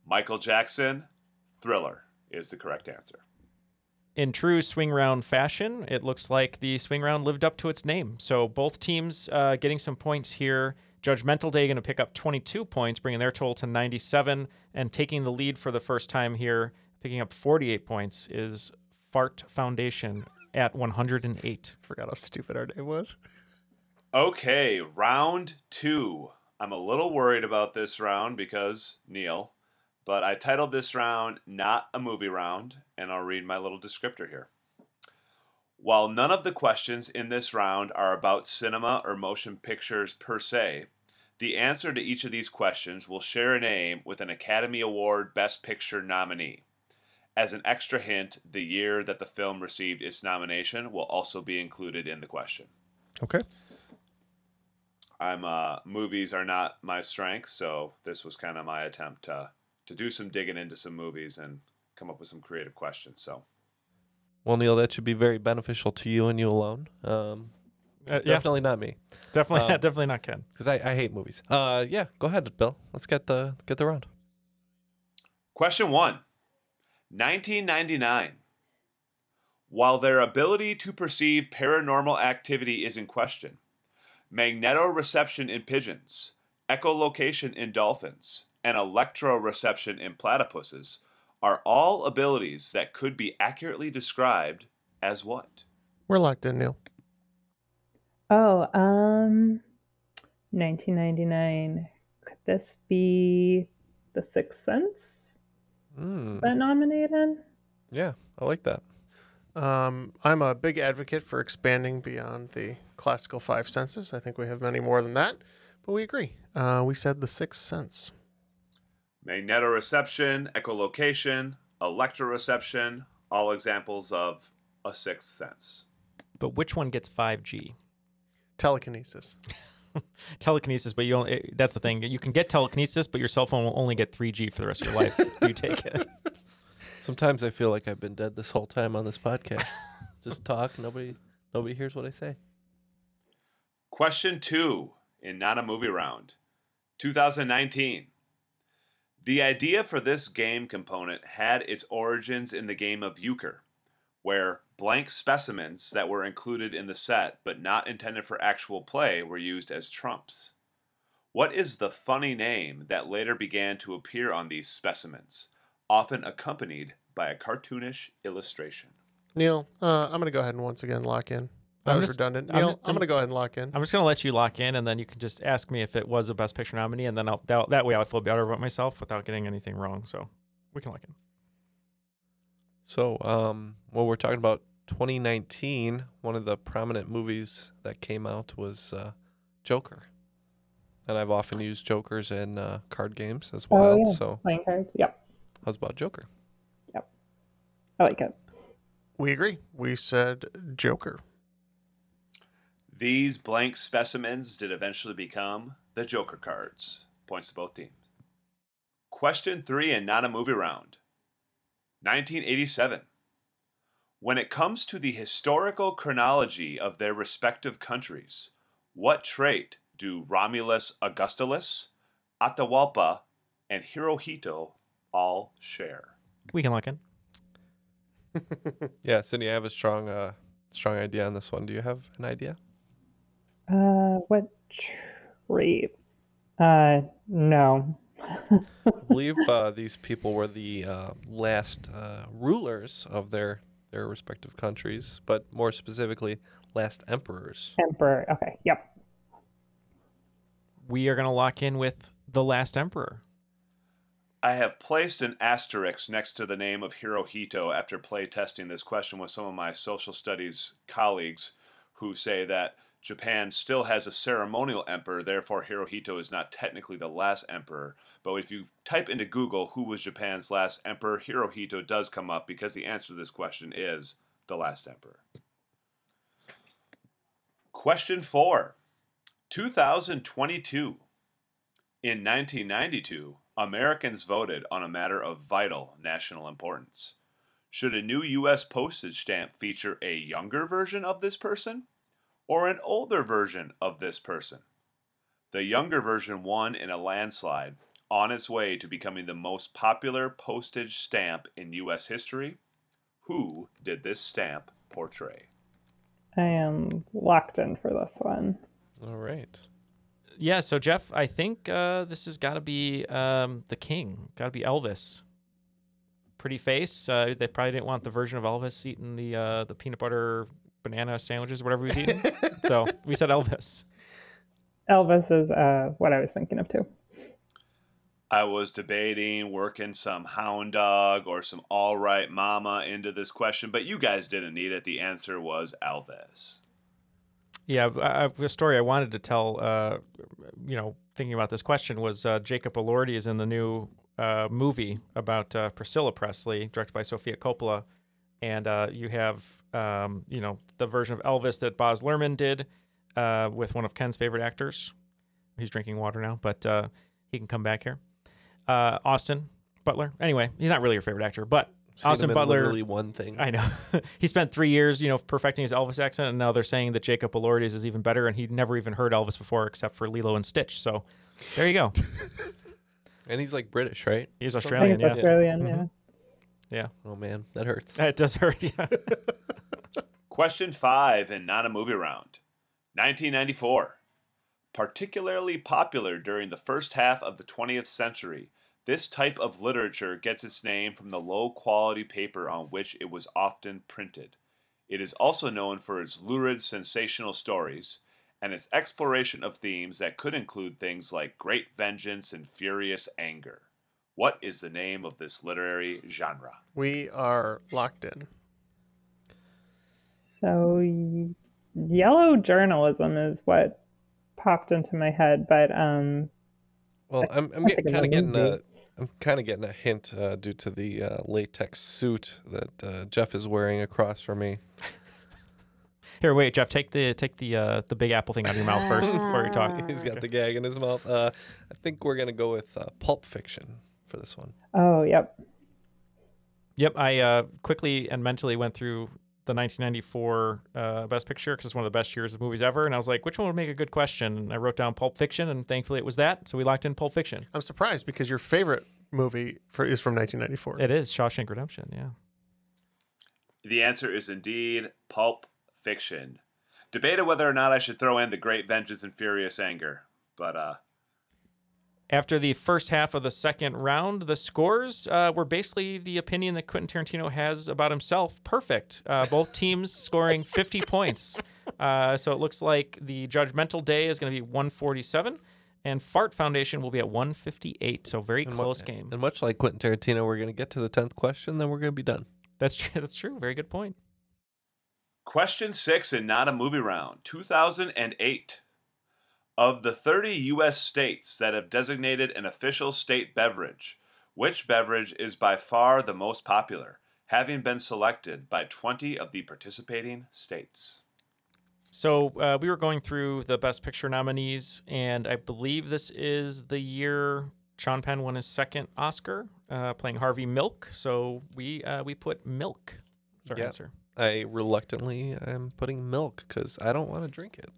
Michael Jackson, Thriller is the correct answer. In true swing round fashion, it looks like the swing round lived up to its name. So both teams getting some points here. Judgmental Day going to pick up 22 points, bringing their total to 97. And taking the lead for the first time here, picking up 48 points, is Fart Foundation at 108. Forgot how stupid our name was. Okay, round 2. I'm a little worried about this round because Neil, but I titled this round Not a Movie Round, and I'll read my little descriptor here. While none of the questions in this round are about cinema or motion pictures per se, the answer to each of these questions will share a name with an Academy Award Best Picture nominee. As an extra hint, the year that the film received its nomination will also be included in the question. Okay. Movies are not my strength, so this was kind of my attempt to do some digging into some movies and come up with some creative questions. So, well, Neil, that should be very beneficial to you and you alone. Definitely not me. Definitely not Ken, because I hate movies. Yeah, go ahead, Bill. Let's get the round. Question 1, 1999. While their ability to perceive paranormal activity is in question, magnetoreception in pigeons, echolocation in dolphins, and electroreception in platypuses are all abilities that could be accurately described as what? We're locked in, Neil. 1999. Could this be The Sixth Sense? That nominated? Yeah, I like that. I'm a big advocate for expanding beyond the classical 5 senses. I think we have many more than that, but we agree. We said The Sixth Sense. Magnetoreception, echolocation, electroreception, all examples of a sixth sense. But which one gets 5G? Telekinesis. Telekinesis, but you only, that's the thing. You can get telekinesis, but your cell phone will only get 3G for the rest of your life. You take it. Sometimes I feel like I've been dead this whole time on this podcast. Just talk. Nobody hears what I say. Question 2 in Not a Movie Round, 2019. The idea for this game component had its origins in the game of Euchre, where blank specimens that were included in the set but not intended for actual play were used as trumps. What is the funny name that later began to appear on these specimens, often accompanied by a cartoonish illustration? Neal, I'm going to go ahead and once again lock in. That was redundant. Neal, I'm going to go ahead and lock in. I'm just going to let you lock in, and then you can just ask me if it was a Best Picture nominee, and then that way I'll feel better about myself without getting anything wrong. So we can lock in. So while we're talking about 2019, one of the prominent movies that came out was Joker. And I've often used Jokers in card games as well. Oh, yeah. So playing cards, yep. How's about Joker? Yep. I like it. We agree. We said Joker. These blank specimens did eventually become the Joker cards. Points to both teams. Question 3 in Not a Movie Round. 1987. When it comes to the historical chronology of their respective countries, what trait do Romulus Augustulus, Atahualpa, and Hirohito all share? We can lock in. Yeah, Sydney, I have a strong idea on this one. Do you have an idea? What trait? No. I believe these people were the last rulers of their respective countries, but more specifically, last emperors. Emperor. Okay. Yep. We are going to lock in with the last emperor. I have placed an asterisk next to the name of Hirohito after playtesting this question with some of my social studies colleagues who say that Japan still has a ceremonial emperor, therefore Hirohito is not technically the last emperor. But if you type into Google who was Japan's last emperor, Hirohito does come up because the answer to this question is the last emperor. Question 4. 2022. In 1992, Americans voted on a matter of vital national importance. Should a new U.S. postage stamp feature a younger version of this person or an older version of this person? The younger version won in a landslide, on its way to becoming the most popular postage stamp in U.S. history. Who did this stamp portray? I am locked in for this one. All right. Yeah, so Jeff, I think this has got to be the king. Got to be Elvis. Pretty face. They probably didn't want the version of Elvis eating the peanut butter banana sandwiches, whatever he was eating. So we said Elvis. Elvis is what I was thinking of too. I was debating working some hound dog or some all right mama into this question, but you guys didn't need it. The answer was Elvis. Yeah, a story I wanted to tell, thinking about this question was Jacob Elordi is in the new movie about Priscilla Presley, directed by Sofia Coppola. And you have, the version of Elvis that Baz Luhrmann did with one of Ken's favorite actors. He's drinking water now, but he can come back here. Austin Butler. Anyway, he's not really your favorite actor, but Austin Butler. Literally one thing. I know. He spent 3 years, perfecting his Elvis accent, and now they're saying that Jacob Elordi is even better, and he'd never even heard Elvis before except for Lilo and Stitch. So there you go. And he's like British, right? He's Australian, yeah. Australian, yeah. Mm-hmm. Yeah. Oh, man, that hurts. It does hurt, yeah. Question 5 in Not a Movie Round, 1994. Particularly popular during the first half of the 20th century, this type of literature gets its name from the low-quality paper on which it was often printed. It is also known for its lurid, sensational stories and its exploration of themes that could include things like great vengeance and furious anger. What is the name of this literary genre? We are locked in. So, yellow journalism is what popped into my head, but well, I'm kind of getting I'm kind of getting a hint due to the latex suit that Jeff is wearing across from me. Here, wait, Jeff, take the Big Apple thing out of your mouth first before you talk. He's got the gag in his mouth. I think we're going to go with Pulp Fiction for this one. Oh, yep. Yep, I quickly and mentally went through the 1994 Best Picture because it's one of the best years of movies ever, and I was like, which one would make a good question? And I wrote down Pulp Fiction, and thankfully it was that, so we locked in Pulp Fiction. I'm surprised because your favorite movie is from 1994. It is Shawshank Redemption, yeah. The answer is indeed Pulp Fiction. Debated whether or not I should throw in The Great Vengeance and Furious Anger, but... After the first half of the second round, the scores were basically the opinion that Quentin Tarantino has about himself. Perfect. Both teams scoring 50 points. So it looks like the Judgmental Day is going to be 147, and Fart Foundation will be at 158. So very close game. And much like Quentin Tarantino, we're going to get to the 10th question, then we're going to be done. That's true. That's true. Very good point. Question 6 in Not a Movie Round, 2008. Of the 30 U.S. states that have designated an official state beverage, which beverage is by far the most popular, having been selected by 20 of the participating states? So we were going through the Best Picture nominees, and I believe this is the year Sean Penn won his second Oscar, playing Harvey Milk. So we put Milk as our answer. I reluctantly am putting Milk because I don't want to drink it.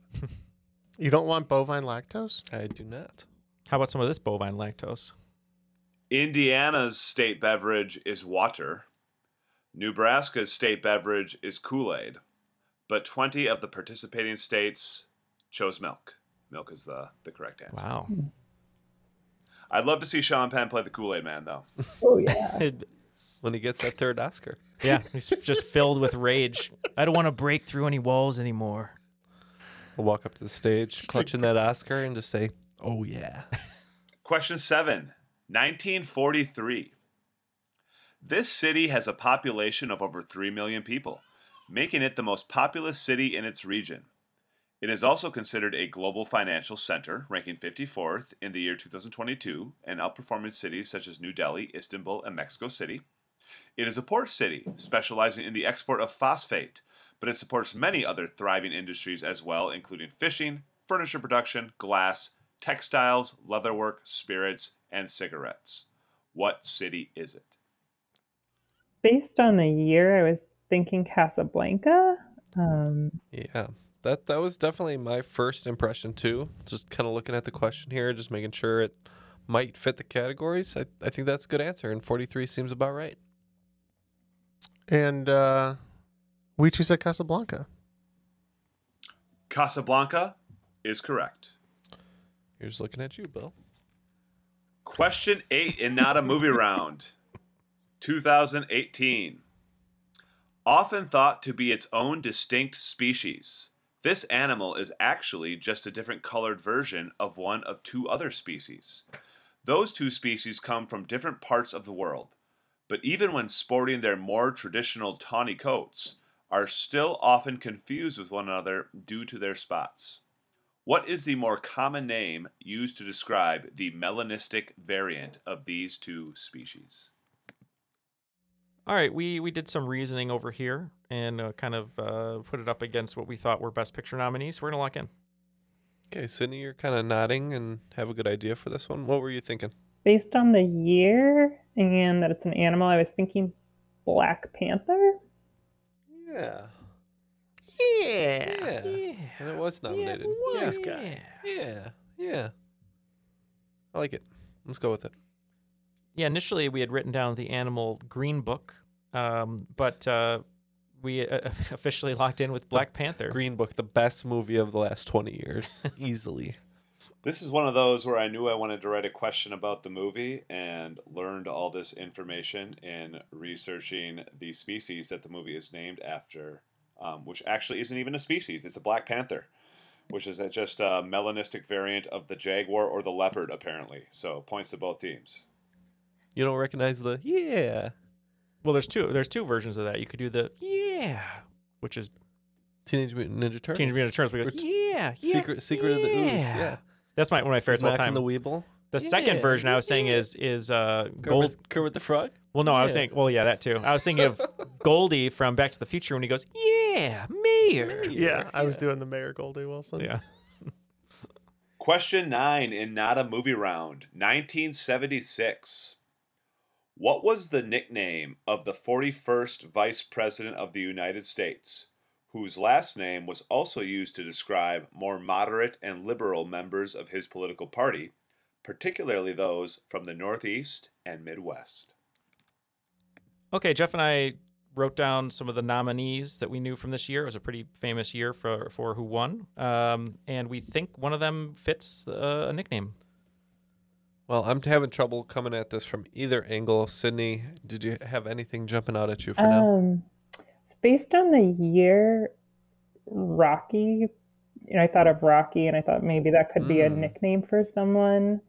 You don't want bovine lactose? I do not. How about some of this bovine lactose? Indiana's state beverage is water. Nebraska's state beverage is Kool-Aid. But 20 of the participating states chose milk. Milk is the correct answer. Wow. I'd love to see Sean Penn play the Kool-Aid man, though. Oh, yeah. When he gets that third Oscar. Yeah, he's just filled with rage. I don't want to break through any walls anymore. We'll walk up to the stage, clutching that Oscar, and just say, oh, yeah. Question 7, 1943. This city has a population of over 3 million people, making it the most populous city in its region. It is also considered a global financial center, ranking 54th in the year 2022, and outperforming cities such as New Delhi, Istanbul, and Mexico City. It is a port city, specializing in the export of phosphate, but it supports many other thriving industries as well, including fishing, furniture production, glass, textiles, leatherwork, spirits, and cigarettes. What city is it? Based on the year, I was thinking Casablanca. Yeah, that was definitely my first impression too. Just kind of looking at the question here, just making sure it might fit the categories. I think that's a good answer, and 43 seems about right. And... we too said Casablanca. Casablanca is correct. Here's looking at you, Bill. Question 8 in Not a Movie Round, 2018. Often thought to be its own distinct species, this animal is actually just a different colored version of one of two other species. Those two species come from different parts of the world, but even when sporting their more traditional tawny coats, are still often confused with one another due to their spots. What is the more common name used to describe the melanistic variant of these two species? All right, we did some reasoning over here and kind of put it up against what we thought were Best Picture nominees. We're going to lock in. Okay, Sydney, you're kind of nodding and have a good idea for this one. What were you thinking? Based on the year and that it's an animal, I was thinking Black Panther. Yeah. And it was nominated. Yeah. I like it. Let's go with it. Yeah, initially we had written down the animal Green Book, but we officially locked in with Black Panther. Green Book, the best movie of the last 20 years, easily. This is one of those where I knew I wanted to write a question about the movie and learned all this information in researching the species that the movie is named after, which actually isn't even a species. It's a black panther, which is just a melanistic variant of the jaguar or the leopard, apparently. So points to both teams. You don't recognize the yeah. Well, there's two versions of that. You could do the yeah, which is Teenage Mutant Ninja Turtles. Teenage Mutant Ninja Turtles. We go, yeah. Secret of the Ooze. Yeah. That's one of my favorites of all time. The Weeble. The second version I was saying is Kermit the Frog. Well, no, I was saying, well, yeah, that too. I was thinking of Goldie from Back to the Future when he goes, yeah, mayor. Yeah, I was doing the Mayor Goldie Wilson. Yeah. Question 9 in Not a Movie Round, 1976. What was the nickname of the 41st Vice President of the United States, whose last name was also used to describe more moderate and liberal members of his political party, particularly those from the Northeast and Midwest? Okay, Jeff and I wrote down some of the nominees that we knew from this year. It was a pretty famous year for who won. And we think one of them fits a nickname. Well, I'm having trouble coming at this from either angle. Sydney, did you have anything jumping out at you for now? Based on the year, Rocky, you know, I thought of Rocky, and I thought maybe that could be a nickname for someone.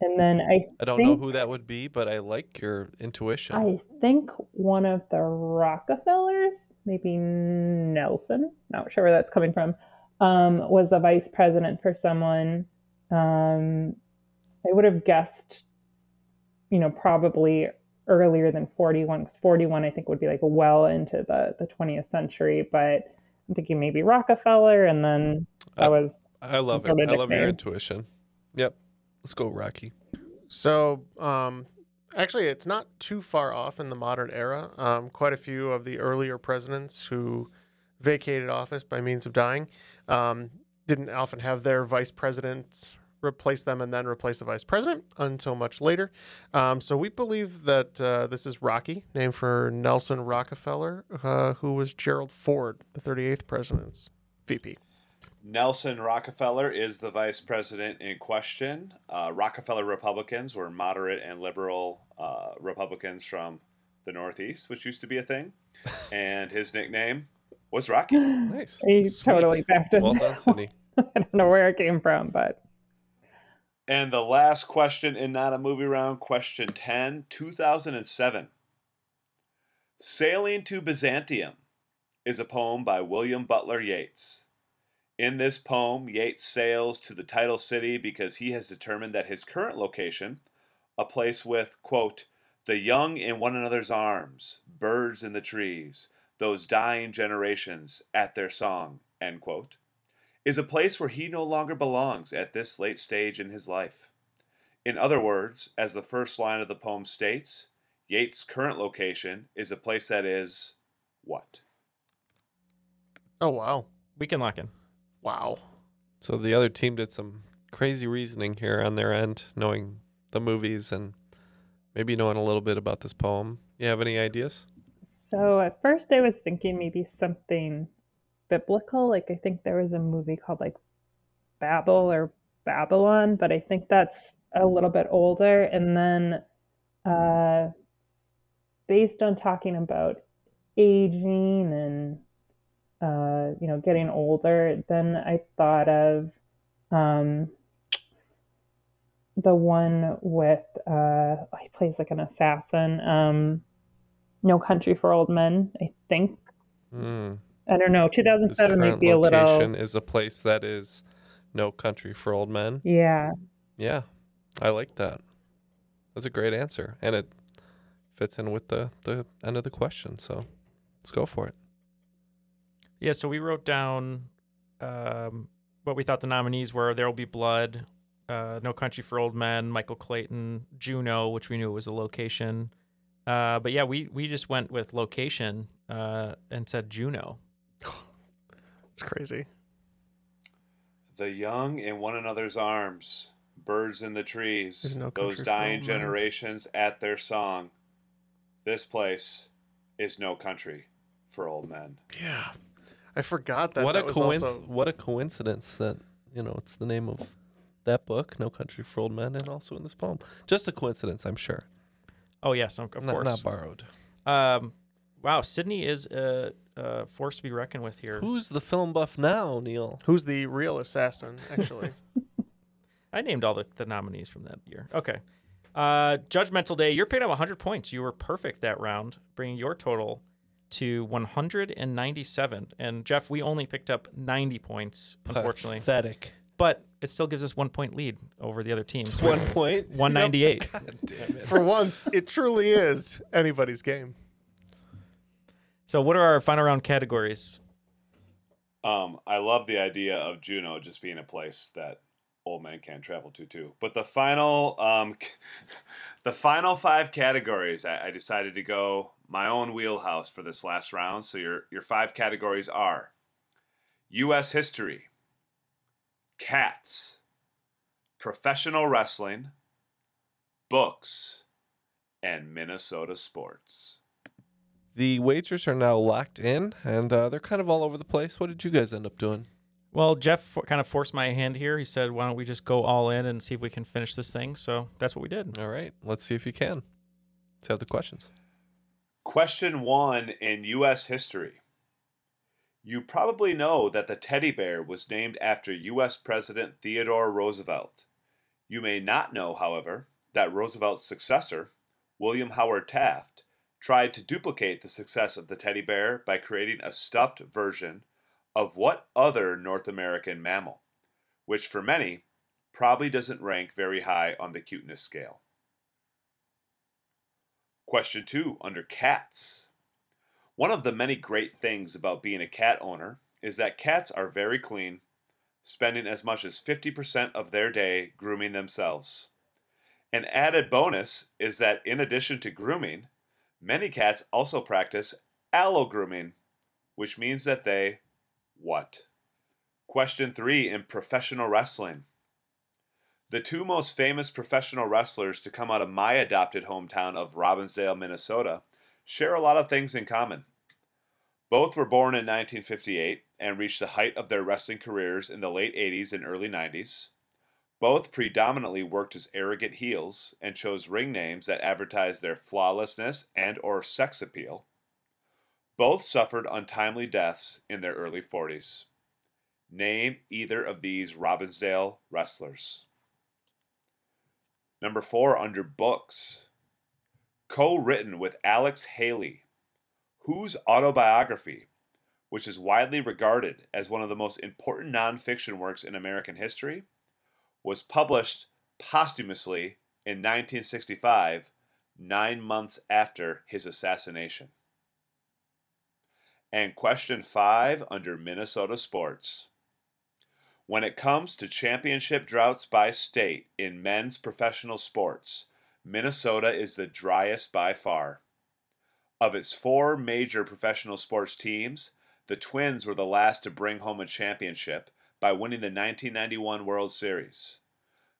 And then I don't know who that would be, but I like your intuition. I think one of the Rockefellers, maybe Nelson, not sure where that's coming from, was the vice president for someone. I would have guessed, you know, probably earlier than 41, because 41 I think would be like well into the 20th century, but I'm thinking maybe Rockefeller, and then that was... I love it. I love your intuition. Yep. Let's go, Rocky. So, actually, it's not too far off in the modern era. Quite a few of the earlier presidents who vacated office by means of dying didn't often have their vice presidents replace them and then replace the vice president until much later. So we believe that this is Rocky, named for Nelson Rockefeller, who was Gerald Ford, the 38th president's VP. Nelson Rockefeller is the vice president in question. Rockefeller Republicans were moderate and liberal Republicans from the Northeast, which used to be a thing. And his nickname was Rocky. Nice. He's totally backed it. Well done, Sydney. I don't know where it came from, but... And the last question in Not a Movie Round, question 10, 2007. Sailing to Byzantium is a poem by William Butler Yeats. In this poem, Yeats sails to the title city because he has determined that his current location, a place with, quote, the young in one another's arms, birds in the trees, those dying generations at their song, end quote, is a place where he no longer belongs at this late stage in his life. In other words, as the first line of the poem states, Yeats' current location is a place that is what? Oh, wow. We can lock in. Wow. So the other team did some crazy reasoning here on their end, knowing the movies and maybe knowing a little bit about this poem. You have any ideas? So at first I was thinking maybe something biblical. Like I think there was a movie called like Babel or Babylon, but I think that's a little bit older. And then based on talking about aging and you know, getting older, then I thought of the one with he plays like an assassin, No Country for Old Men, I think. I don't know, 2007 might be a little... His current location is a place that is No Country for Old Men. Yeah, I like that. That's a great answer, and it fits in with the end of the question, so let's go for it. Yeah, so we wrote down what we thought the nominees were. There Will Be Blood, No Country for Old Men, Michael Clayton, Juno, which we knew was a location. But yeah, we just went with location and said Juno. It's crazy. The young in one another's arms, birds in the trees, no those dying generations at their song. This place is no country for old men. Yeah. I forgot that. What a coincidence that, you know, it's the name of that book, No Country for Old Men, and also in this poem. Just a coincidence, I'm sure. Oh, yes, of course. Not borrowed. Wow, Sydney is a force to be reckoned with here. Who's the film buff now, Neal? Who's the real assassin, actually? I named all the nominees from that year. Okay. Judgmental Day, you're picking up 100 points. You were perfect that round, bringing your total to 197. And Jeff, we only picked up 90 points, unfortunately. Pathetic. But it still gives us 1 point lead over the other teams. 1 point? 198. God damn it. For once, it truly is anybody's game. So what are our final round categories? I love the idea of Juneau just being a place that old men can't travel to, too. But the final five categories, I decided to go my own wheelhouse for this last round. So your five categories are U.S. history, cats, professional wrestling, books, and Minnesota sports. The wagers are now locked in, and they're kind of all over the place. What did you guys end up doing? Well, Jeff kind of forced my hand here. He said, why don't we just go all in and see if we can finish this thing? So that's what we did. All right. Let's see if you can. Let's have the questions. Question 1 in U.S. history. You probably know that the teddy bear was named after U.S. President Theodore Roosevelt. You may not know, however, that Roosevelt's successor, William Howard Taft, tried to duplicate the success of the teddy bear by creating a stuffed version of what other North American mammal, which for many probably doesn't rank very high on the cuteness scale. Question 2, under cats. One of the many great things about being a cat owner is that cats are very clean, spending as much as 50% of their day grooming themselves. An added bonus is that in addition to grooming, many cats also practice allo-grooming, which means that they what? Question 3 in professional wrestling. The two most famous professional wrestlers to come out of my adopted hometown of Robbinsdale, Minnesota, share a lot of things in common. Both were born in 1958 and reached the height of their wrestling careers in the late 80s and early 90s. Both predominantly worked as arrogant heels and chose ring names that advertised their flawlessness and/or sex appeal. Both suffered untimely deaths in their early 40s. Name either of these Robbinsdale wrestlers. Number 4 under books. Co-written with Alex Haley, whose autobiography, which is widely regarded as one of the most important nonfiction works in American history, was published posthumously in 1965, 9 months after his assassination. And question 5 under Minnesota sports. When it comes to championship droughts by state in men's professional sports, Minnesota is the driest by far. Of its 4 major professional sports teams, the Twins were the last to bring home a championship by winning the 1991 World Series.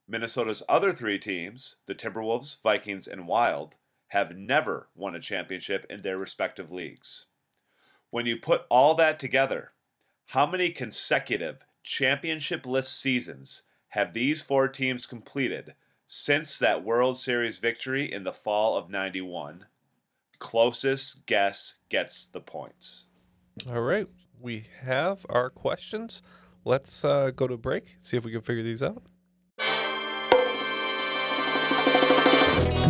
Minnesota's other 3 teams, the Timberwolves, Vikings, and Wild, have never won a championship in their respective leagues. When you put all that together, how many consecutive championship-less seasons have these 4 teams completed since that World Series victory in the fall of 91, closest guess gets the points. All right. We have our questions. Let's go to a break, see if we can figure these out.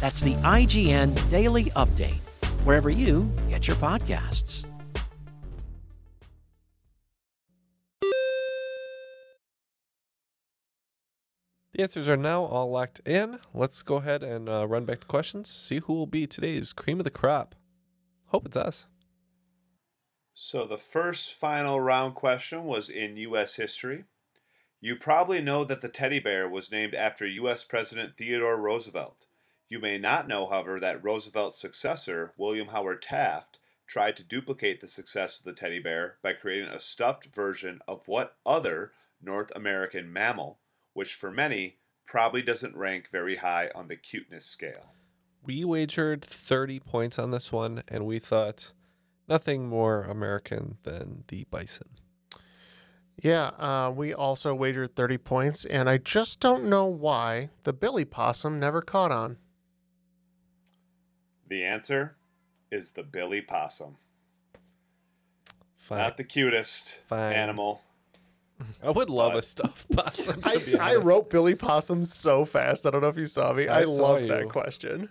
That's the IGN Daily Update wherever you get your podcasts. The answers are now all locked in. Let's go ahead and run back to questions. See who will be today's cream of the crop. Hope it's us. So the first final round question was in U.S. history. You probably know that the teddy bear was named after U.S. President Theodore Roosevelt. You may not know, however, that Roosevelt's successor, William Howard Taft, tried to duplicate the success of the teddy bear by creating a stuffed version of what other North American mammal, which for many probably doesn't rank very high on the cuteness scale. We wagered 30 points on this one, and we thought nothing more American than the bison. Yeah, we also wagered 30 points, and I just don't know why the Billy Possum never caught on. The answer is the Billy Possum. Fine. Not the cutest animal. I would love a stuffed possum. I wrote Billy Possum so fast. I don't know if you saw me. I love that question.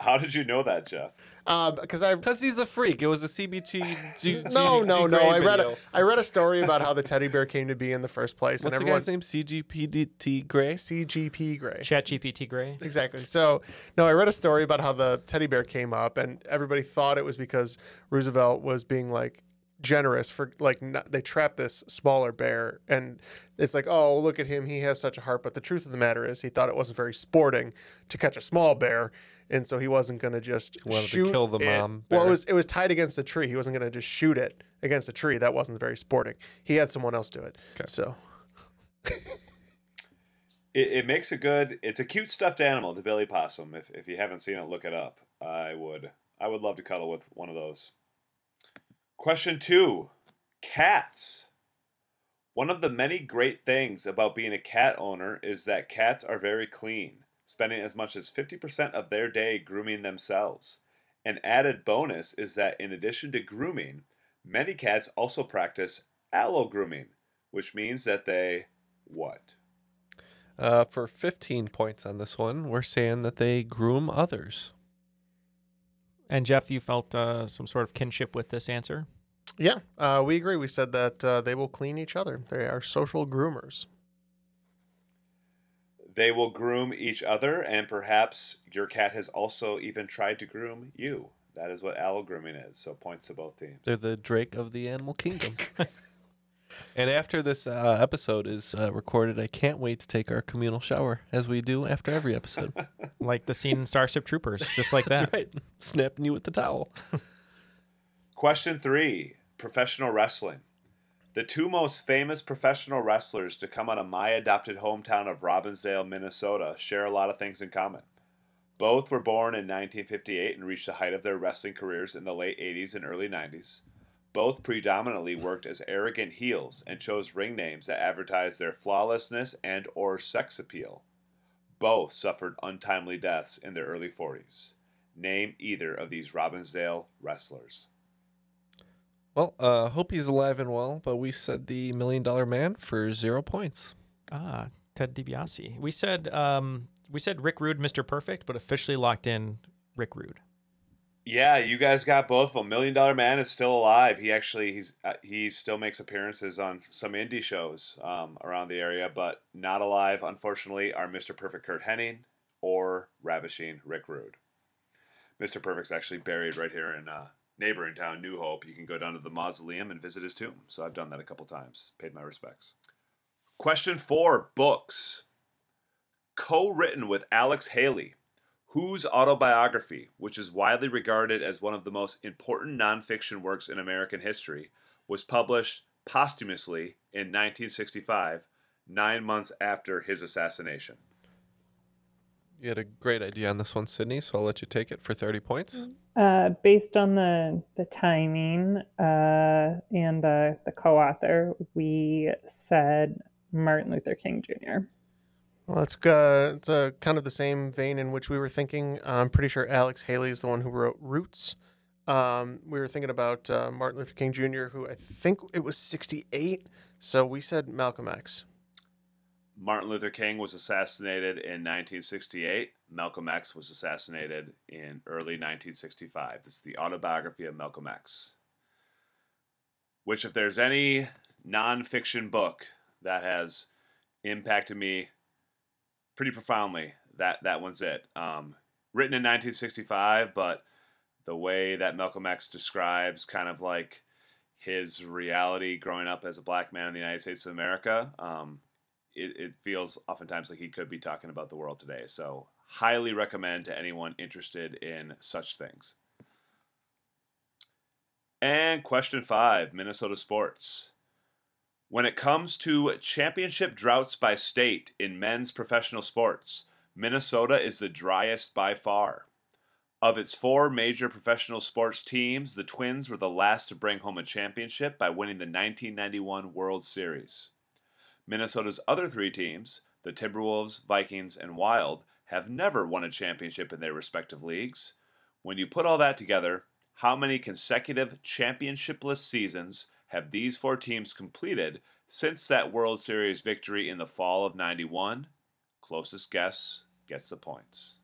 How did you know that, Jeff? Because he's a freak. It was a CBT. No. I read a story about how the teddy bear came to be in the first place. What's the guy's name? CGPT Gray? CGP Gray. ChatGPT Gray. Exactly. So, no, I read a story about how the teddy bear came up, and everybody thought it was because Roosevelt was being like, generous for like they trapped this smaller bear, and it's like, oh, look at him, he has such a heart. But the truth of the matter is he thought it wasn't very sporting to catch a small bear, and so he wasn't going to just shoot to kill the mom bear. Well, it was tied against a tree. He wasn't going to just shoot it against a tree. That wasn't very sporting. He had someone else do it. Okay. So it makes a good, it's a cute stuffed animal, the Billy Possum. If you haven't seen it, look it up. I would love to cuddle with one of those. Question 2, cats. One of the many great things about being a cat owner is that cats are very clean, spending as much as 50% of their day grooming themselves. An added bonus is that in addition to grooming, many cats also practice allo grooming, which means that they what? For 15 points on this one, we're saying that they groom others. And Jeff, you felt some sort of kinship with this answer? Yeah, we agree. We said that they will clean each other. They are social groomers. They will groom each other, and perhaps your cat has also even tried to groom you. That is what allo grooming is, so points to both teams. They're the Drake of the animal kingdom. And after this episode is recorded, I can't wait to take our communal shower, as we do after every episode. Like the scene in Starship Troopers, just like that. That's right. Snapping you with the towel. Question 3, professional wrestling. The two most famous professional wrestlers to come out of my adopted hometown of Robbinsdale, Minnesota, share a lot of things in common. Both were born in 1958 and reached the height of their wrestling careers in the late 80s and early 90s. Both predominantly worked as arrogant heels and chose ring names that advertised their flawlessness and or sex appeal. Both suffered untimely deaths in their early 40s. Name either of these Robbinsdale wrestlers. Well, hope he's alive and well, but we said the $1 Million Man for 0 points. Ah, Ted DiBiase. We said Rick Rude, Mr. Perfect, but officially locked in Rick Rude. Yeah, you guys got both of them. $1 Million Man is still alive. He still makes appearances on some indie shows around the area, but not alive, unfortunately, are Mr. Perfect Kurt Hennig or ravishing Rick Rude. Mr. Perfect's actually buried right here in neighboring town, New Hope. You can go down to the mausoleum and visit his tomb. So I've done that a couple times. Paid my respects. Question 4, books. Co-written with Alex Haley. Whose autobiography, which is widely regarded as one of the most important nonfiction works in American history, was published posthumously in 1965, 9 months after his assassination? You had a great idea on this one, Sydney, so I'll let you take it for 30 points. Based on the timing and the co-author, we said Martin Luther King Jr. Well, it's kind of the same vein in which we were thinking. I'm pretty sure Alex Haley is the one who wrote Roots. We were thinking about Martin Luther King Jr., who I think it was 68. So we said Malcolm X. Martin Luther King was assassinated in 1968. Malcolm X was assassinated in early 1965. This is the autobiography of Malcolm X. Which, if there's any nonfiction book that has impacted me pretty profoundly, that one's it. Written in 1965, but the way that Malcolm X describes kind of like his reality growing up as a black man in the United States of America, it feels oftentimes like he could be talking about the world today. So highly recommend to anyone interested in such things. And question 5, Minnesota sports. When it comes to championship droughts by state in men's professional sports, Minnesota is the driest by far. Of its 4 major professional sports teams, the Twins were the last to bring home a championship by winning the 1991 World Series. Minnesota's other 3 teams, the Timberwolves, Vikings, and Wild, have never won a championship in their respective leagues. When you put all that together, how many consecutive championshipless seasons have these 4 teams completed since that World Series victory in the fall of '91? Closest guess gets the points.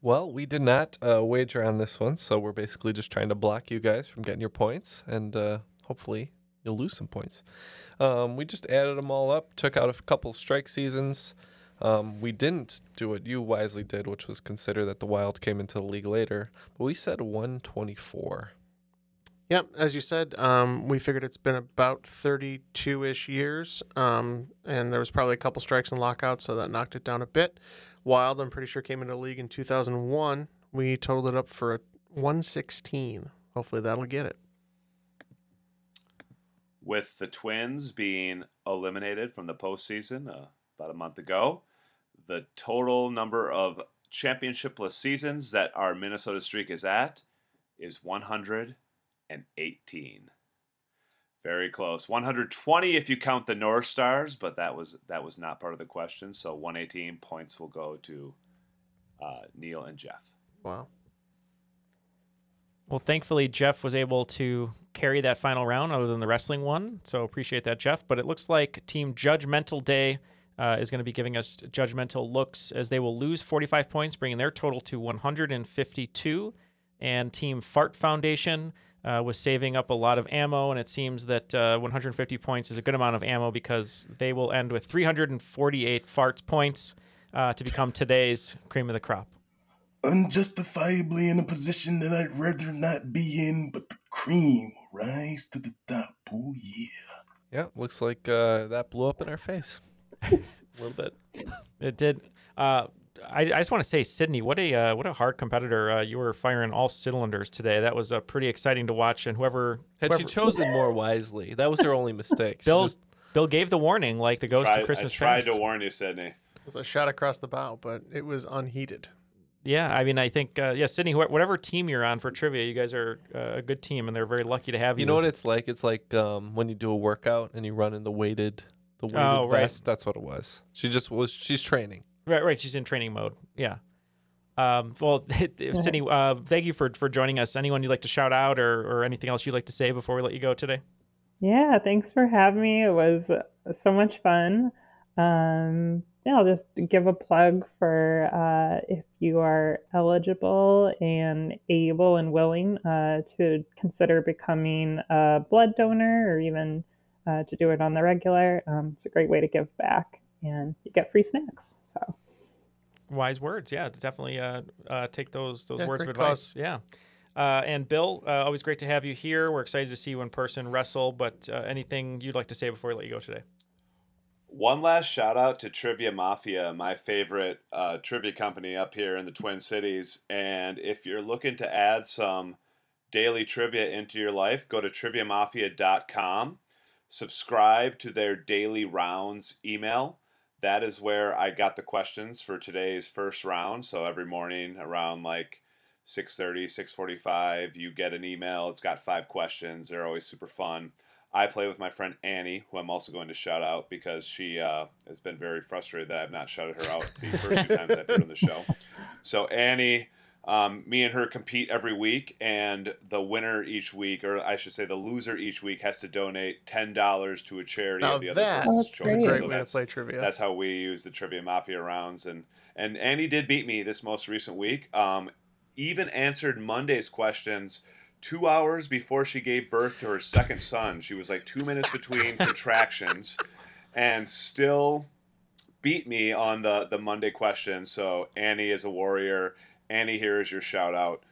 Well, we did not wager on this one, so we're basically just trying to block you guys from getting your points, and hopefully you'll lose some points. We just added them all up, took out a couple strike seasons. We didn't do what you wisely did, which was consider that the Wild came into the league later, but we said 124. Yep, as you said, we figured it's been about 32-ish years, and there was probably a couple strikes and lockouts, so that knocked it down a bit. Wild, I'm pretty sure, came into the league in 2001. We totaled it up for a 116. Hopefully that'll get it. With the Twins being eliminated from the postseason about a month ago, the total number of championshipless seasons that our Minnesota streak is at is 118. Very close. 120 if you count the North Stars, but that was not part of the question. So 118 points will go to Neal and Jeff. Wow. Well, thankfully, Jeff was able to carry that final round other than the wrestling one. So appreciate that, Jeff. But it looks like Team Judgmental Day is going to be giving us judgmental looks as they will lose 45 points, bringing their total to 152. And Team Fart Foundation was saving up a lot of ammo, and it seems that 150 points is a good amount of ammo because they will end with 348 farts points to become today's cream of the crop. Unjustifiably in a position that I'd rather not be in, but the cream will rise to the top. Oh, yeah. Yeah, looks like that blew up in our face. A little bit. It did. I just want to say, Sydney, what a hard competitor. You were firing all cylinders today. That was pretty exciting to watch. And whoever she chosen more wisely, that was her only mistake. Bill gave the warning, like the ghost of Christmas Past. I tried to warn you, Sydney. It was a shot across the bow, but it was unheeded. Yeah, I mean, I think, Sydney, whatever team you're on for trivia, you guys are a good team, and they're very lucky to have you. You know what it's like? It's like when you do a workout and you run in the weighted vest. That's what it was. She's training. Right. She's in training mode. Yeah. Well, Sydney, thank you for joining us. Anyone you'd like to shout out or anything else you'd like to say before we let you go today? Yeah, thanks for having me. It was so much fun. I'll just give a plug for if you are eligible and able and willing to consider becoming a blood donor or even to do it on the regular. It's a great way to give back, and you get free snacks. So. Wise words, yeah. Definitely take those words of advice. Cause. Yeah. And Bill, always great to have you here. We're excited to see you in person wrestle, but anything you'd like to say before we let you go today? One last shout out to Trivia Mafia, my favorite trivia company up here in the Twin Cities. And if you're looking to add some daily trivia into your life, go to triviamafia.com. Subscribe to their daily rounds email. That is where I got the questions for today's first round. So every morning around like 6:30, 6:45, you get an email. It's got 5 questions. They're always super fun. I play with my friend Annie, who I'm also going to shout out because she has been very frustrated that I've not shouted her out the first 2 times I've been on the show. So Annie, Me and her compete every week, and the winner each week, or I should say the loser each week, has to donate $10 to a charity of the other person's choice. That's a great way to play trivia. That's how we use the Trivia Mafia rounds. And Annie did beat me this most recent week. Even answered Monday's questions 2 hours before she gave birth to her second son. She was like 2 minutes between contractions and still beat me on the Monday question. So Annie is a warrior. Annie, here is your shout out.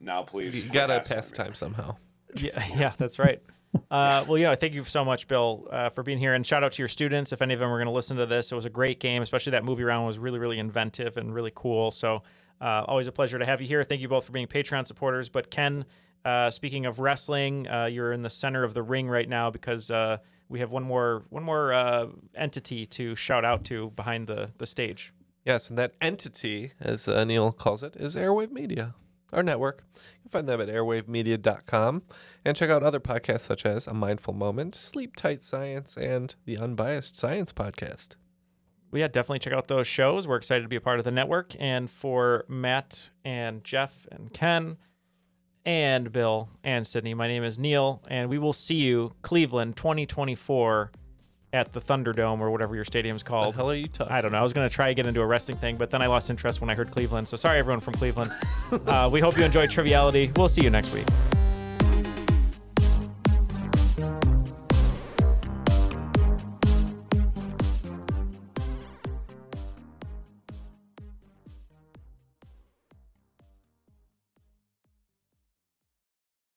Now, please. You gotta pass time somehow. Yeah, that's right. Well, thank you so much, Bill, for being here, and shout out to your students. If any of them were going to listen to this, it was a great game. Especially that movie round was really, really inventive and really cool. So, always a pleasure to have you here. Thank you both for being Patreon supporters. But Ken, speaking of wrestling, you're in the center of the ring right now because we have one more entity to shout out to behind the stage. Yes, and that entity, as Neal calls it, is Airwave Media, our network. You can find them at airwavemedia.com and check out other podcasts such as A Mindful Moment, Sleep Tight Science, and the Unbiased Science Podcast. Well, yeah, definitely check out those shows. We're excited to be a part of the network. And for Matt and Jeff and Ken and Bill and Sydney, my name is Neal, and we will see you Cleveland 2024. At the Thunderdome or whatever your stadium's called. The hell are you talking? I don't know. I was going to try to get into a wrestling thing, but then I lost interest when I heard Cleveland. So sorry, everyone from Cleveland. We hope you enjoyed Triviality. We'll see you next week.